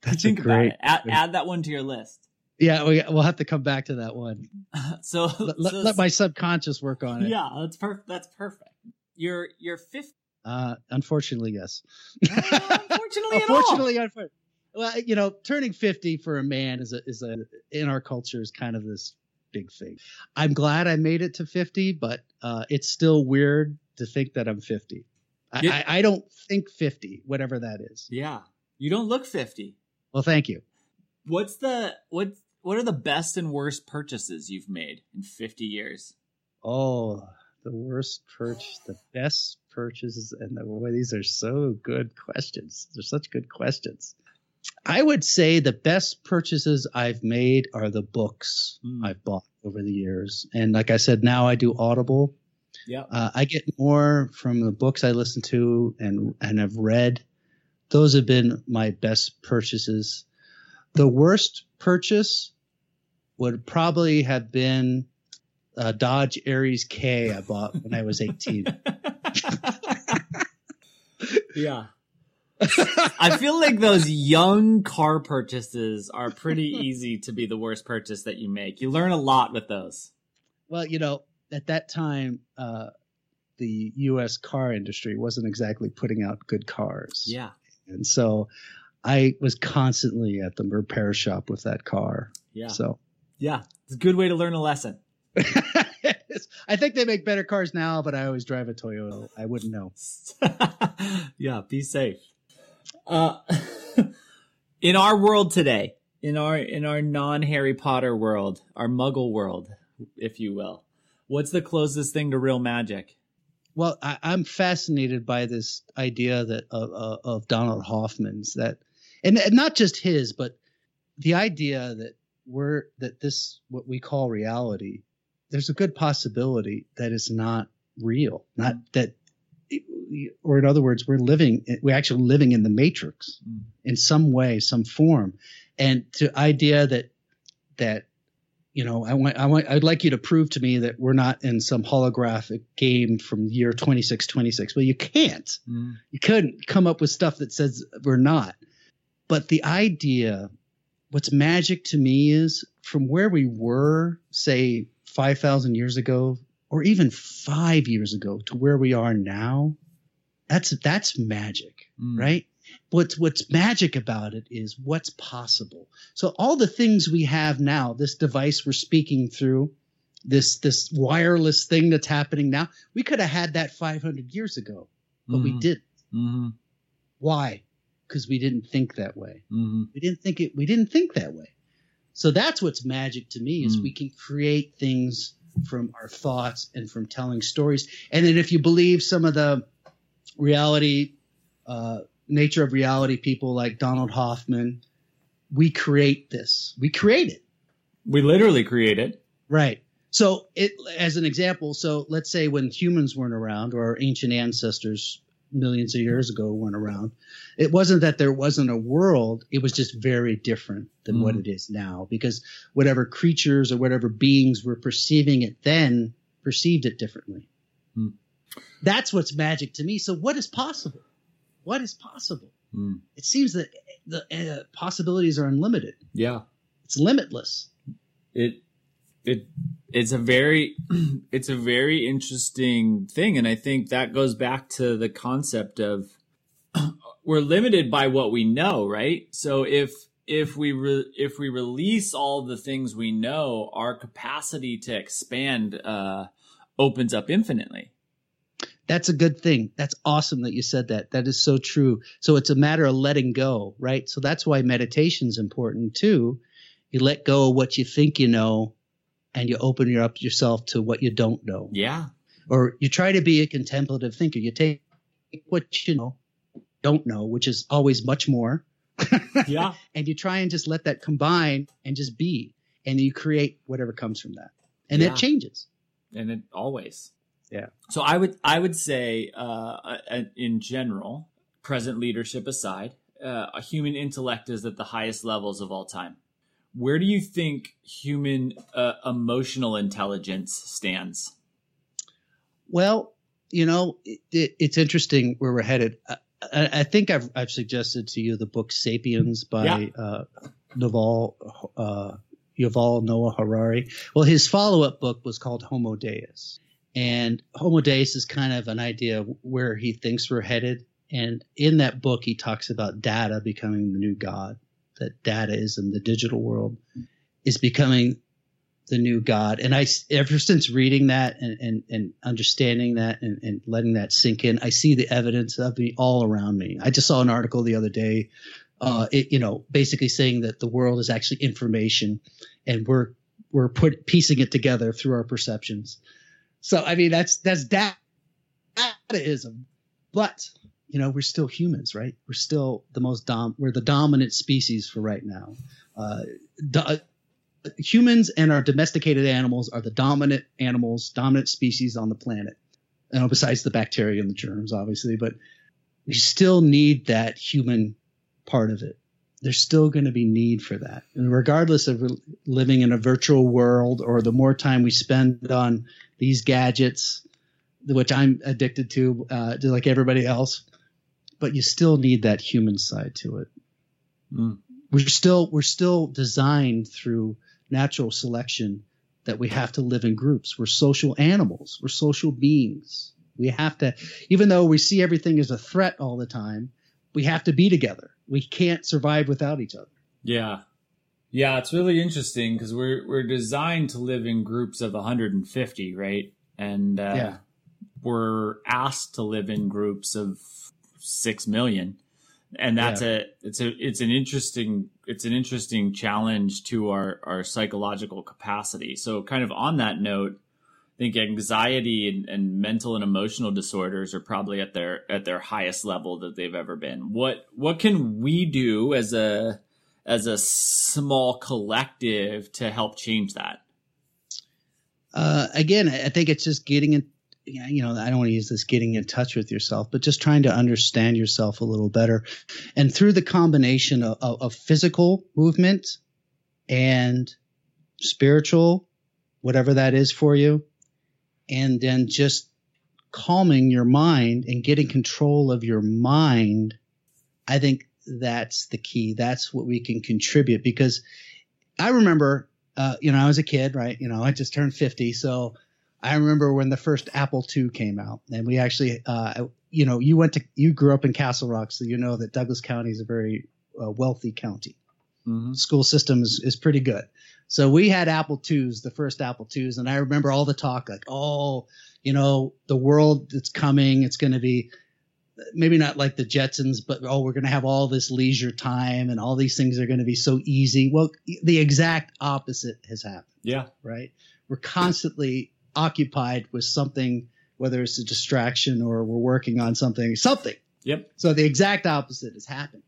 That's Think a great add, add that one to your list. Yeah, we, we'll have to come back to that one. so, let, so let my subconscious work on it. Yeah, that's perfect. That's perfect. You're you're fifty. Uh, unfortunately, yes. No, unfortunately, at all. Unfortunately, unfortunately. Well, you know, turning fifty for a man is a, is a in our culture is kind of this big thing. I'm glad I made it to fifty, but uh, it's still weird to think that I'm fifty. I, yeah. I, I don't think fifty, whatever that is. Yeah. You don't look fifty. Well, thank you. What's the, what, what are the best and worst purchases you've made in fifty years? Oh, the worst purchase, the best purchases. And the, boy, these are so good questions. They're such good questions. I would say the best purchases I've made are the books mm. I've bought over the years. And like I said, now I do Audible. Yeah, uh, I get more from the books I listen to and and have read. Those have been my best purchases. The worst purchase would probably have been a Dodge Aries K I bought when I was eighteen. Yeah. I feel like those young car purchases are pretty easy to be the worst purchase that you make. You learn a lot with those. Well, you know, at that time, uh, the U S car industry wasn't exactly putting out good cars. Yeah. And so I was constantly at the repair shop with that car. Yeah. So, yeah, it's a good way to learn a lesson. I think they make better cars now, but I always drive a Toyota. I wouldn't know. Yeah, be safe. Uh, in our world today, in our in our non-Harry Potter world, our Muggle world, if you will, what's the closest thing to real magic? Well, I, I'm fascinated by this idea that uh, uh, of Donald Hoffman's, that, and, and not just his, but the idea that we're that this what we call reality. There's a good possibility that it's not real, not that, or in other words, we're living, we're actually living in the matrix mm. in some way, some form. And the idea that, that, you know, I want, I want, I'd like you to prove to me that we're not in some holographic game from year twenty-six twenty-six. Well, you can't, mm. you couldn't come up with stuff that says we're not, but the idea, what's magic to me is from where we were, say, five thousand years ago, or even five years ago to where we are now, that's that's magic, mm. right? What's, what's magic about it is what's possible. So all the things we have now, this device we're speaking through, this this wireless thing that's happening now, we could have had that five hundred years ago, but mm-hmm. we didn't. Mm-hmm. Why? Because we didn't think that way. Mm-hmm. We didn't think it. We didn't think that way. So that's what's magic to me is mm. we can create things from our thoughts and from telling stories. And then if you believe some of the reality, uh, nature of reality people like Donald Hoffman, we create this. We create it. We literally create it. Right. So it, as an example, so let's say when humans weren't around or our ancient ancestors millions of years ago weren't around, it wasn't that there wasn't a world, it was just very different than mm. what it is now, because whatever creatures or whatever beings were perceiving it then perceived it differently. mm. That's what's magic to me. So what is possible? What is possible? mm. It seems that the uh, possibilities are unlimited. Yeah, it's limitless. It It it's a very it's a very interesting thing, and I think that goes back to the concept of we're limited by what we know, right? So if if we re, if we release all the things we know, our capacity to expand uh, opens up infinitely. That's a good thing. That's awesome that you said that. That is so true. So it's a matter of letting go, right? So that's why meditation's important too. You let go of what you think you know, and you open up yourself to what you don't know. Yeah. Or you try to be a contemplative thinker. You take what you know, don't know, which is always much more. Yeah. And you try and just let that combine and just be. And you create whatever comes from that. And yeah. It changes. And it always. Yeah. So I would I would say uh, in general, present leadership aside, uh, a human intellect is at the highest levels of all time. Where do you think human uh, emotional intelligence stands? Well, you know, it, it, it's interesting where we're headed. I, I, I think I've I've suggested to you the book *Sapiens* by yeah. uh, Yuval uh, Yuval Noah Harari. Well, his follow-up book was called *Homo Deus*, and *Homo Deus* is kind of an idea of where he thinks we're headed. And in that book, he talks about data becoming the new god. That dataism, the digital world, is becoming the new God. And I, ever since reading that and, and, and understanding that and, and letting that sink in, I see the evidence of it all around me. I just saw an article the other day, uh, it, you know, basically saying that the world is actually information, and we're we're put piecing it together through our perceptions. So I mean, that's that's dat- dataism, but. You know, we're still humans, right? We're still the most dom. We're the dominant species for right now. Uh, do- humans and our domesticated animals are the dominant animals, dominant species on the planet. you know, besides the bacteria and the germs, obviously, but you still need that human part of it. There's still going to be need for that. And regardless of re- living in a virtual world or the more time we spend on these gadgets, which I'm addicted to, uh, to like everybody else, but you still need that human side to it. Mm. We're still, we're still designed through natural selection that we have to live in groups. We're social animals. We're social beings. We have to, even though we see everything as a threat all the time, we have to be together. We can't survive without each other. Yeah. Yeah, it's really interesting because we're we're designed to live in groups of one hundred fifty, right? And uh, yeah. we're asked to live in groups of six million. And that's yeah. a it's a it's an interesting it's an interesting challenge to our, our psychological capacity. So kind of on that note, I think anxiety and, and mental and emotional disorders are probably at their at their highest level that they've ever been. What what can we do as a as a small collective to help change that? Uh, again, I think it's just getting in. You know, I don't want to use this getting in touch with yourself, but just trying to understand yourself a little better, and through the combination of, of, of physical movement and spiritual, whatever that is for you. And then just calming your mind and getting control of your mind, I think that's the key. That's what we can contribute, because I remember, uh, you know, I was a kid, right? You know, I just turned fifty. So I remember when the first Apple two came out, and we actually, uh, you know, you went to, you grew up in Castle Rock. So you know that Douglas County is a very uh, wealthy county. Mm-hmm. School system is, is pretty good. So we had Apple twos, the first Apple twos, and I remember all the talk like, oh, you know, the world that's coming, it's going to be maybe not like the Jetsons, but oh, we're going to have all this leisure time and all these things are going to be so easy. Well, the exact opposite has happened. Yeah. Right. We're constantly occupied with something, whether it's a distraction or we're working on something, something. Yep. So the exact opposite has happened.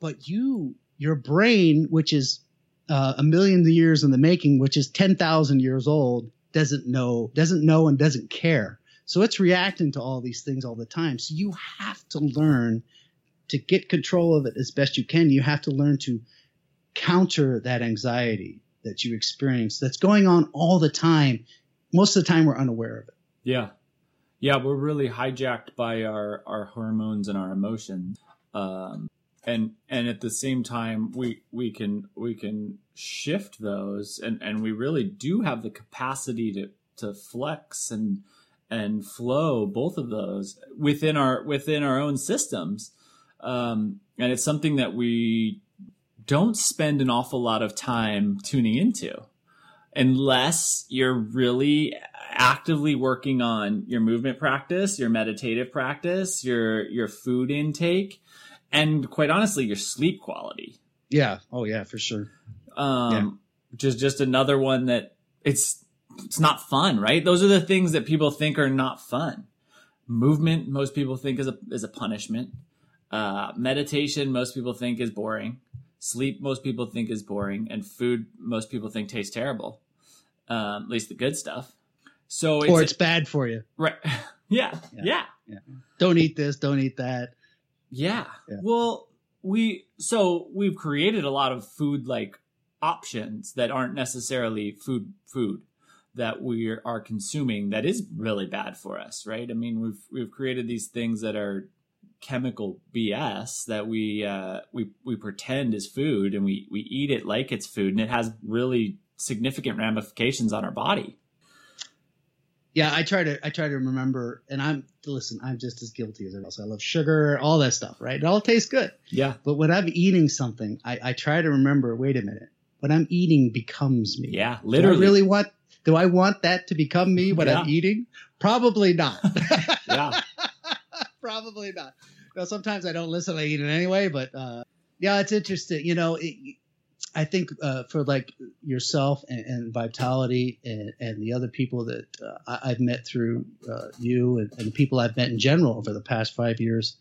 But you, your brain, which is Uh, a million years in the making, which is ten thousand years old, doesn't know, doesn't know and doesn't care. So it's reacting to all these things all the time. So you have to learn to get control of it as best you can. You have to learn to counter that anxiety that you experience that's going on all the time. Most of the time we're unaware of it. Yeah. Yeah. We're really hijacked by our, our hormones and our emotions. Um, And and at the same time, we we can we can shift those, and, and we really do have the capacity to, to flex and and flow both of those within our within our own systems. Um, and it's something that we don't spend an awful lot of time tuning into, unless you're really actively working on your movement practice, your meditative practice, your your food intake. And quite honestly, your sleep quality. Yeah. Oh, yeah, for sure. Um, yeah. Just just another one that it's it's not fun, right? Those are the things that people think are not fun. Movement, most people think is a is a punishment. Uh, meditation, most people think is boring. Sleep, most people think is boring, and food, most people think tastes terrible. Um, at least the good stuff. So it's, or it's bad for you, right? yeah, yeah, yeah, yeah. Don't eat this. Don't eat that. Yeah. yeah. Well, we so we've created a lot of food like options that aren't necessarily food food that we are consuming that is really bad for us, right? I mean, we've we've created these things that are chemical B S that we uh, we we pretend is food, and we we eat it like it's food, and it has really significant ramifications on our body. Yeah, I try to I try to remember, and I'm listen. I'm just as guilty as everyone else. I love sugar, all that stuff, right? It all tastes good. Yeah. But when I'm eating something, I, I try to remember. Wait a minute, what I'm eating becomes me. Yeah, literally. Do I really want? Do I want that to become me? What yeah. I'm eating? Probably not. yeah. Probably not. Now, sometimes I don't listen. I eat it anyway. But uh, yeah, it's interesting. You know, it, I think uh, for like yourself and, and Vitality and, and the other people that uh, I, I've met through uh, you and, and the people I've met in general over the past five years,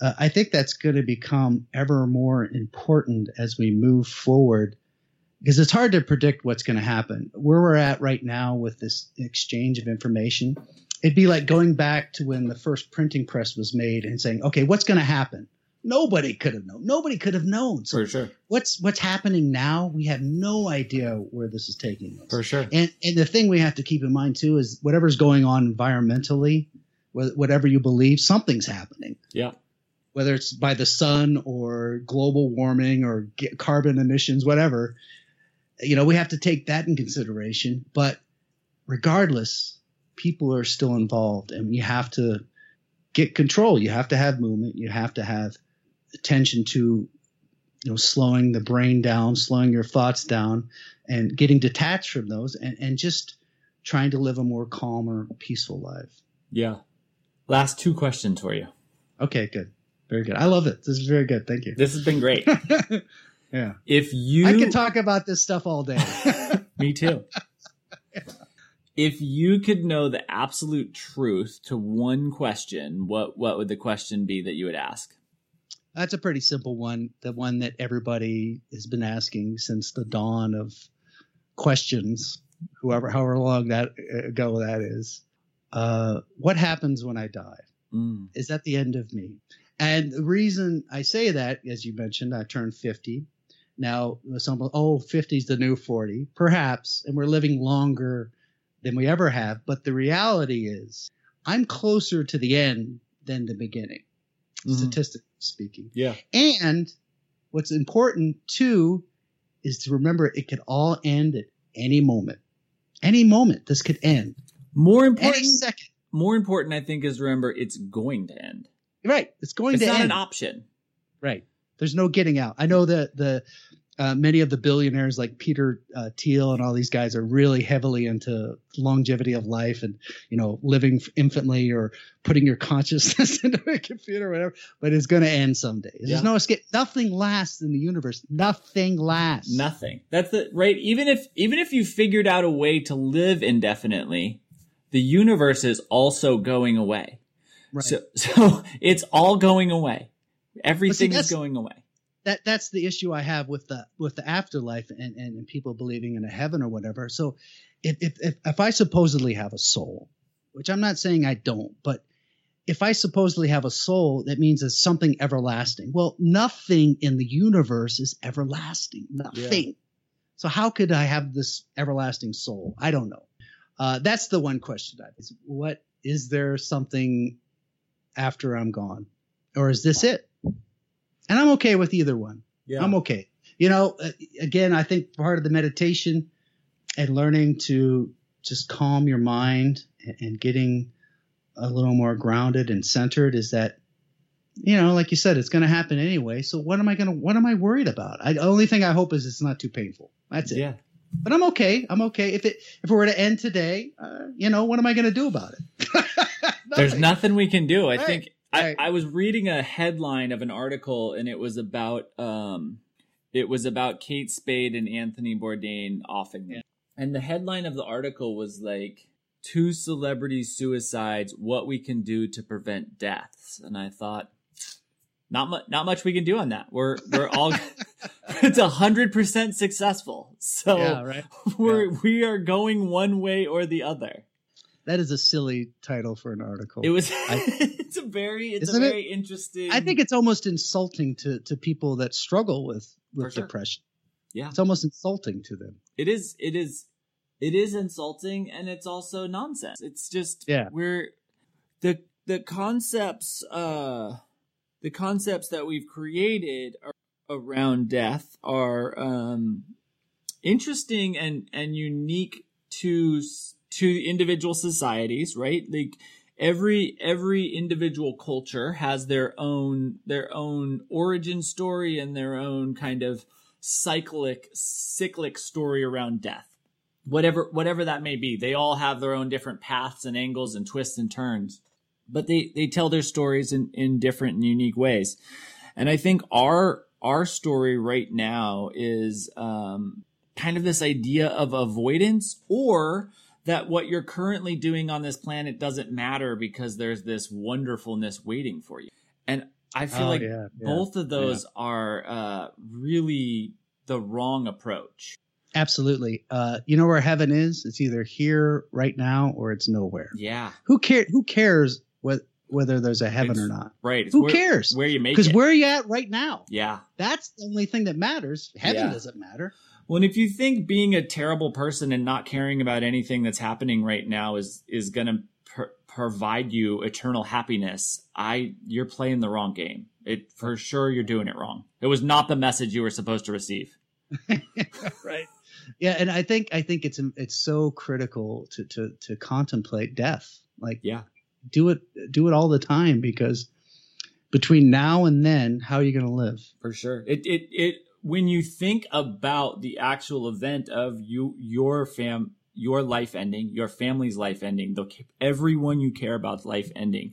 uh, I think that's going to become ever more important as we move forward, because it's hard to predict what's going to happen. Where we're at right now with this exchange of information, It'd be like going back to when the first printing press was made and saying, okay, what's going to happen? Nobody could have known. Nobody could have known. So For sure. What's what's happening now? We have no idea where this is taking us. For sure. And and the thing we have to keep in mind too is whatever's going on environmentally, whatever you believe, something's happening. Yeah. Whether it's by the sun or global warming or carbon emissions, whatever, you know, we have to take that in consideration. But regardless, people are still involved, and you have to get control. You have to have movement. You have to have attention to, you know, slowing the brain down, slowing your thoughts down, and getting detached from those, and, and just trying to live a more calmer, peaceful life. Yeah. Last two questions for you. Okay, good. Very good. I love it. This is very good. Thank you. This has been great. Yeah. If you, I could talk about this stuff all day. Me too. Yeah. If you could know the absolute truth to one question, what, what would the question be that you would ask? That's a pretty simple one. The one that everybody has been asking since the dawn of questions, whoever, however long that ago that is. Uh, what happens when I die? Mm. Is that the end of me? And the reason I say that, as you mentioned, I turned fifty. Now, some oh, fifty is the new forty, perhaps, and we're living longer than we ever have. But the reality is I'm closer to the end than the beginning, mm-hmm. statistically speaking. Yeah. And what's important, too, is to remember it could all end at any moment. Any moment this could end. More important, any second. More important, I think, is remember it's going to end. Right. It's going it's to end. It's not an option. Right. There's no getting out. I know that the uh, many of the billionaires like Peter uh, Thiel and all these guys are really heavily into longevity of life and, you know, living infinitely or putting your consciousness into a computer or whatever. But it's going to end someday. There's yeah. no escape. Nothing lasts in the universe. Nothing lasts. Nothing. That's the right. Even if even if you figured out a way to live indefinitely, the universe is also going away. Right. So, so it's all going away. Everything see, is going away. That that's the issue I have with the with the afterlife and, and people believing in a heaven or whatever. So if, if if if I supposedly have a soul, which I'm not saying I don't, but if I supposedly have a soul, that means it's something everlasting. Well, nothing in the universe is everlasting. Nothing. Yeah. So how could I have this everlasting soul? I don't know. Uh, that's the one question I have is what is there something after I'm gone, or is this it? And I'm okay with either one. Yeah. I'm okay. You know, again, I think part of the meditation and learning to just calm your mind and getting a little more grounded and centered is that, you know, like you said, it's going to happen anyway. So what am I going to, what am I worried about? I, the only thing I hope is it's not too painful. That's it. Yeah. But I'm okay. I'm okay. If it, if it were to end today, uh, you know, what am I going to do about it? There's nothing we can do. I right, think right. I, I was reading a headline of an article, and it was about um, it was about Kate Spade and Anthony Bourdain offing them. And the headline of the article was like, two celebrity suicides, what we can do to prevent deaths. And I thought, not much, not much we can do on that. We're we're all it's a hundred percent successful. So yeah, right? we're yeah. we are going one way or the other. That is a silly title for an article. It was. I, it's a very. It's a very it? interesting. I think it's almost insulting to, to people that struggle with, with sure. depression. Yeah, it's almost insulting to them. It is. It is. It is insulting, and it's also nonsense. It's just. Yeah. We're the the concepts. Uh, the concepts that we've created around death are um, interesting and and unique to. to individual societies, right? Like every, every individual culture has their own, their own origin story and their own kind of cyclic, cyclic story around death, whatever, whatever that may be. They all have their own different paths and angles and twists and turns, but they, they tell their stories in, in different and unique ways. And I think our, our story right now is um, kind of this idea of avoidance, or that what you're currently doing on this planet doesn't matter because there's this wonderfulness waiting for you. And I feel oh, like yeah, both yeah, of those yeah. are uh, really the wrong approach. Absolutely. Uh, you know where heaven is? It's either here right now or it's nowhere. Yeah. Who cares? Who cares what, whether there's a heaven it's, or not? Right. It's who where, cares? Where you make it. Because where are you at right now? Yeah. That's the only thing that matters. Heaven yeah. doesn't matter. Well, and if you think being a terrible person and not caring about anything that's happening right now is is going to pr- provide you eternal happiness, I you're playing the wrong game. It for sure you're doing it wrong. It was not the message you were supposed to receive. Right. Yeah, and I think I think it's it's so critical to to to contemplate death. Like, yeah, do it do it all the time, because between now and then, how are you going to live? For sure. It it it. When you think about the actual event of you, your fam, your life ending, your family's life ending, the, everyone you care about's life ending,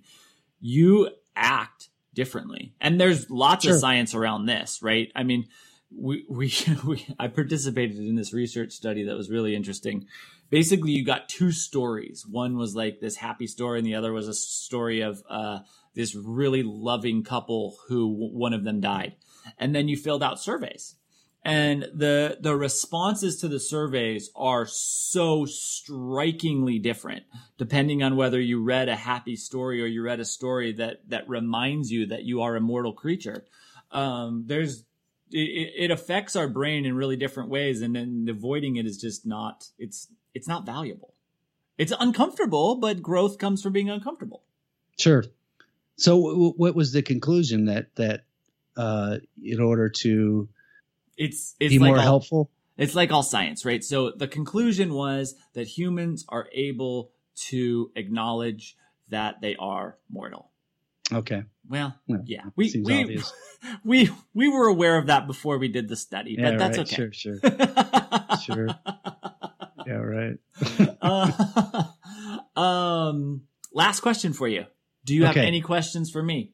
you act differently. And there's lots sure. of science around this, right? I mean, we, we, we, I participated in this research study that was really interesting. Basically, you got two stories. One was like this happy story, and the other was a story of uh, this really loving couple who one of them died. And then you filled out surveys, and the the responses to the surveys are so strikingly different depending on whether you read a happy story or you read a story that that reminds you that you are a mortal creature. Um, there's it, it affects our brain in really different ways, and then avoiding it is just not it's it's not valuable. It's uncomfortable, but growth comes from being uncomfortable. Sure. So w- what was the conclusion that that? Uh, in order to it's, it's be like more all, helpful? It's like all science, right? So the conclusion was that humans are able to acknowledge that they are mortal. Okay. Well, well yeah. We we, we we were aware of that before we did the study, yeah, but that's right. okay. Sure, sure. sure. Yeah, right. uh, um, last question for you. Do you okay. have any questions for me?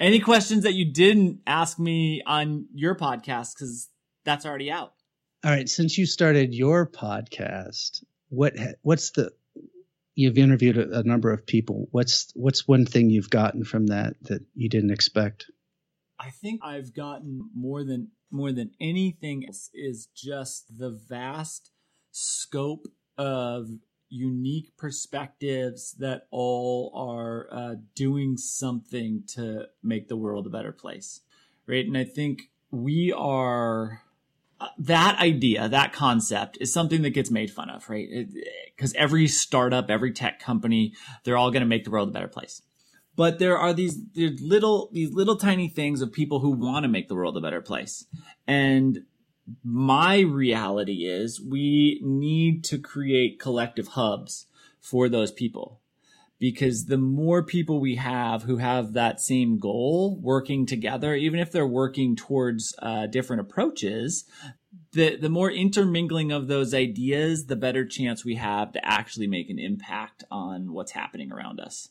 Any questions that you didn't ask me on your podcast, because that's already out. All right. Since you started your podcast, what what's the you've interviewed a, a number of people. What's what's one thing you've gotten from that that you didn't expect? I think I've gotten more than more than anything else is just the vast scope of unique perspectives that all are uh, doing something to make the world a better place, right? And I think we are uh, that idea, that concept is something that gets made fun of, right? Because every startup, every tech company, they're all going to make the world a better place. But there are these, these little, these little tiny things of people who want to make the world a better place. And my reality is we need to create collective hubs for those people, because the more people we have who have that same goal working together, even if they're working towards uh, different approaches, the, the more intermingling of those ideas, the better chance we have to actually make an impact on what's happening around us.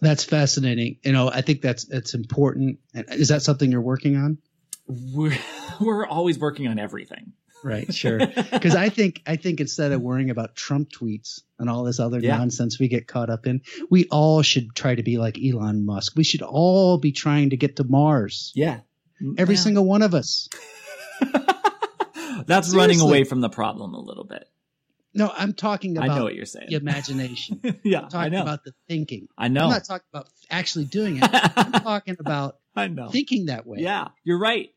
That's fascinating. You know, I think that's, that's important. Is that something you're working on? We're, we're always working on everything. Right. Sure. Because I think I think instead of worrying about Trump tweets and all this other yeah. nonsense we get caught up in, we all should try to be like Elon Musk. We should all be trying to get to Mars. Yeah. Every yeah. single one of us. That's Seriously. running away from the problem a little bit. No, I'm talking about I know what you're saying. the imagination. yeah, I'm talking I know. about the thinking. I know. I'm not talking about actually doing it. I'm talking about I know. thinking that way. Yeah, you're right.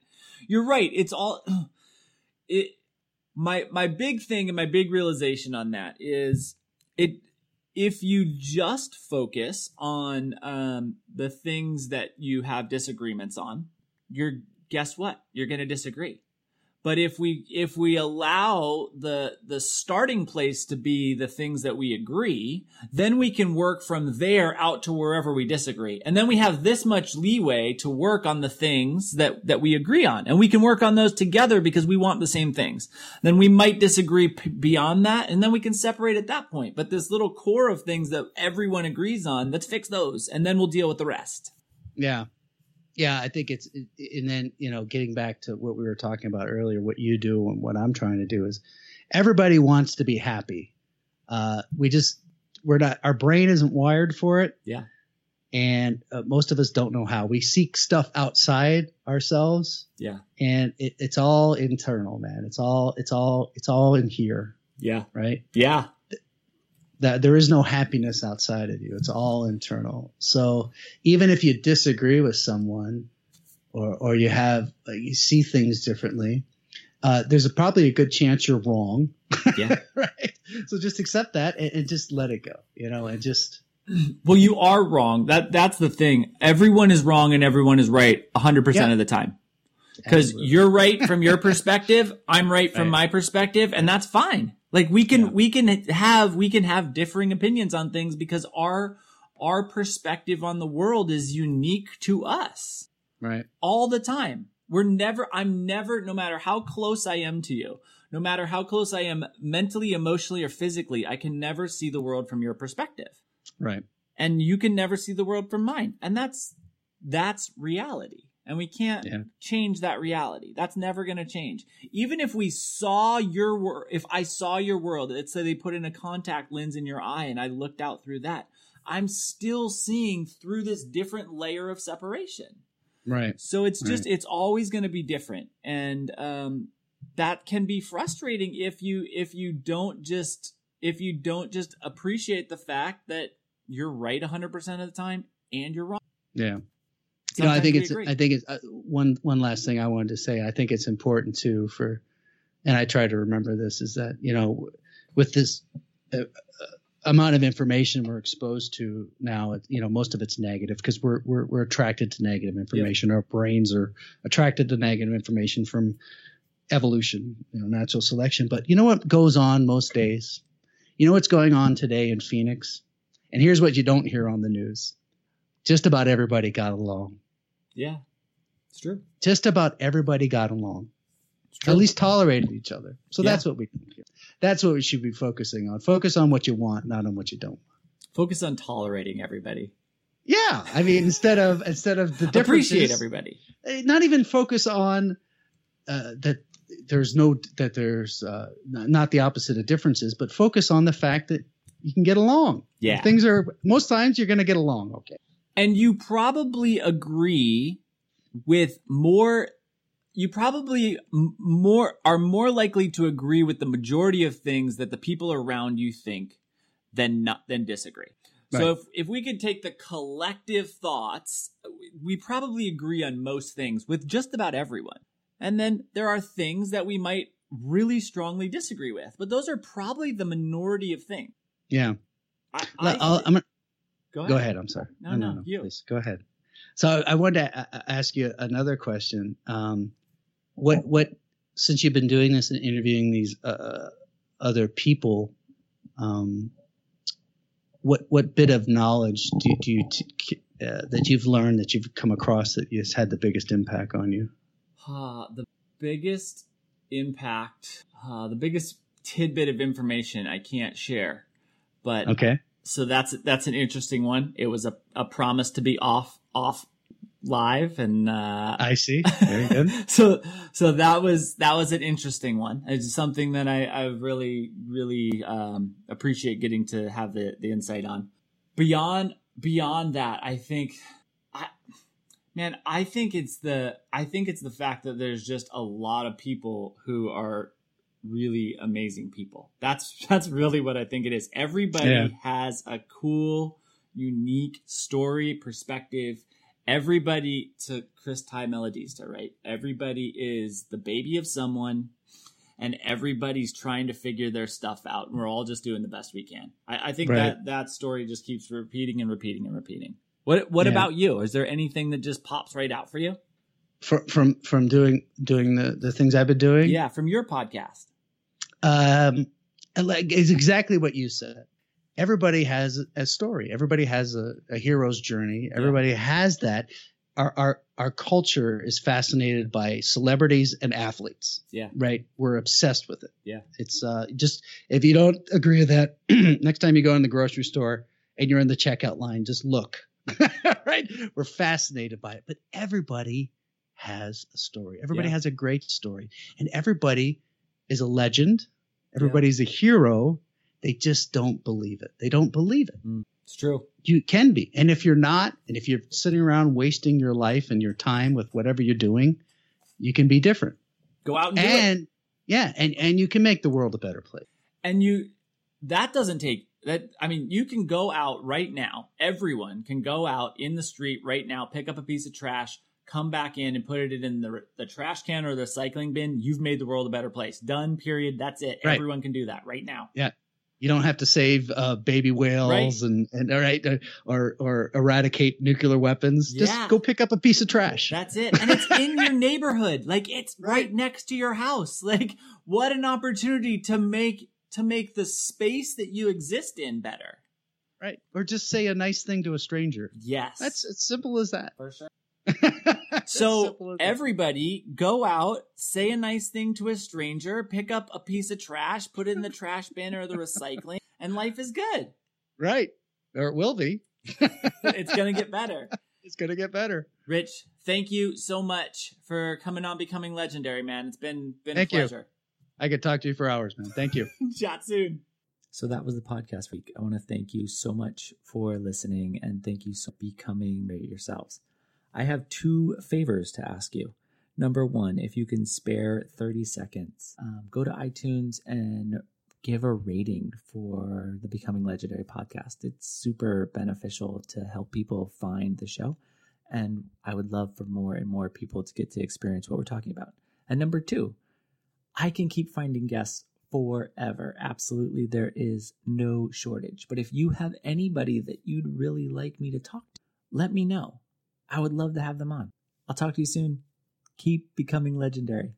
You're right. It's all it my my big thing and my big realization on that is it if you just focus on um, the things that you have disagreements on, you're guess what? You're going to disagree. But if we if we allow the the starting place to be the things that we agree, then we can work from there out to wherever we disagree. And then we have this much leeway to work on the things that, that we agree on. And we can work on those together because we want the same things. Then we might disagree p- beyond that, and then we can separate at that point. But this little core of things that everyone agrees on, let's fix those, and then we'll deal with the rest. Yeah. Yeah, I think it's – and then, you know, getting back to what we were talking about earlier, what you do and what I'm trying to do is everybody wants to be happy. Uh, we just – we're not – our brain isn't wired for it. Yeah. And uh, most of us don't know how. We seek stuff outside ourselves. Yeah. And it, it's all internal, man. It's all, it's all, it's all in here. Yeah. Right. Yeah. Th- that there is no happiness outside of you. It's all internal. So even if you disagree with someone, or, or you have, like, you see things differently, uh, there's a, probably a good chance you're wrong. Yeah. Right. So just accept that and, and just let it go, you know, and just, well, you are wrong. That that's the thing. Everyone is wrong and everyone is right one hundred percent yeah. of the time. Because you're right from your perspective, I'm right from right. my perspective, and that's fine. Like we can yeah. we can have we can have differing opinions on things because our our perspective on the world is unique to us. Right. All the time. We're never I'm never no matter how close I am to you, no matter how close I am mentally, emotionally, or physically, I can never see the world from your perspective. Right. And you can never see the world from mine. And that's, that's reality. And we can't yeah. change that reality. That's never going to change. Even if we saw your world, if I saw your world, let's say they put in a contact lens in your eye and I looked out through that, I'm still seeing through this different layer of separation. Right. So it's just, right. it's always going to be different. And, um, that can be frustrating if you, if you don't just, if you don't just appreciate the fact that you're right one hundred percent of the time and you're wrong. Yeah. Sometimes you know, I think it's, agree. I think it's uh, one, one last thing I wanted to say. I think it's important too for, and I try to remember this is that, you know, with this uh, amount of information we're exposed to now, you know, most of it's negative because we're, we're, we're attracted to negative information. Yep. Our brains are attracted to negative information from evolution, you know, natural selection. But you know what goes on most days? You know what's going on today in Phoenix? And here's what you don't hear on the news. Just about everybody got along. Yeah, it's true. Just about everybody got along. At least tolerated each other. So yeah. that's what we that's what we should be focusing on. Focus on what you want, not on what you don't want. Focus on tolerating everybody. Yeah. I mean, instead of instead of the differences. Appreciate everybody. Not even focus on uh, the There's no that there's uh, not the opposite of differences, but focus on the fact that you can get along. Yeah, things are most times you're going to get along. Okay, and you probably agree with more. You probably more are more likely to agree with the majority of things that the people around you think than not than disagree. Right. So if if we could take the collective thoughts, we probably agree on most things with just about everyone. And then there are things that we might really strongly disagree with, but those are probably the minority of things. Yeah. I, I, I'll, I'm gonna, go ahead. Go ahead. I'm sorry. No, no, no, no you. Please, go ahead. So I wanted to ask you another question. Um, what, what, since you've been doing this and interviewing these uh, other people, um, what, what bit of knowledge do, do you, t- uh, that you've learned that you've come across that has had the biggest impact on you? Uh, the biggest impact, uh, the biggest tidbit of information I can't share, but okay. So that's, that's an interesting one. It was a, a promise to be off, off live. And, uh, I see. Very good. so, so that was, that was an interesting one. It's something that I, I really, really, um, appreciate getting to have the, the insight on. Beyond, beyond that, I think I, Man, I think it's the I think it's the fact that there's just a lot of people who are really amazing people. That's that's really what I think it is. Everybody yeah. has a cool, unique story, perspective. Everybody, to Chris Ty Melodista, right? Everybody is the baby of someone, and everybody's trying to figure their stuff out. And we're all just doing the best we can. I, I think right. that that story just keeps repeating and repeating and repeating. What What yeah. about you? Is there anything that just pops right out for you? For, from from doing doing the, the things I've been doing? Yeah, from your podcast. Um, like it's exactly what you said. Everybody has a story. Everybody has a, a hero's journey. Everybody yeah. has that. Our our our culture is fascinated by celebrities and athletes. Yeah, right. We're obsessed with it. Yeah, it's uh just if you don't agree with that, next time you go in the grocery store and you're in the checkout line, just look. Right? We're fascinated by it, but everybody has a story. Everybody yeah. has a great story, and everybody is a legend. Everybody's yeah. a hero. They just don't believe it. They don't believe it. Mm, it's true. you can be. And if you're not, and if you're sitting around wasting your life and your time with whatever you're doing, you can be different. Go out and, and do it. Yeah. And, and you can make the world a better place. And you, that doesn't take that. I mean, you can go out right now. Everyone can go out in the street right now, pick up a piece of trash, come back in and put it in the, the trash can or the cycling bin. You've made the world a better place. Done, period. That's it. Right. Everyone can do that right now. Yeah. You don't have to save uh, baby whales right. and, and all right, or, or eradicate nuclear weapons. Yeah. Just go pick up a piece of trash. That's it. And it's in your neighborhood. Like it's right. right next to your house. Like what an opportunity to make, to make the space that you exist in better. Right. Or just say a nice thing to a stranger. Yes. That's as simple as that. For sure. So everybody go out, say a nice thing to a stranger, pick up a piece of trash, put it in the trash bin or the recycling, and life is good. Right. Or it will be. It's going to get better. It's going to get better. Rich, thank you so much for coming on Becoming Legendary, man. It's been, been thank a pleasure. You. I could talk to you for hours, man. Thank you. Chat soon. So that was the podcast week. I want to thank you so much for listening, and thank you so for becoming yourselves. I have two favors to ask you. Number one, if you can spare thirty seconds, um, go to iTunes and give a rating for the Becoming Legendary podcast. It's super beneficial to help people find the show. And I would love for more and more people to get to experience what we're talking about. And number two, I can keep finding guests forever. Absolutely. There is no shortage. But if you have anybody that you'd really like me to talk to, let me know. I would love to have them on. I'll talk to you soon. Keep becoming legendary.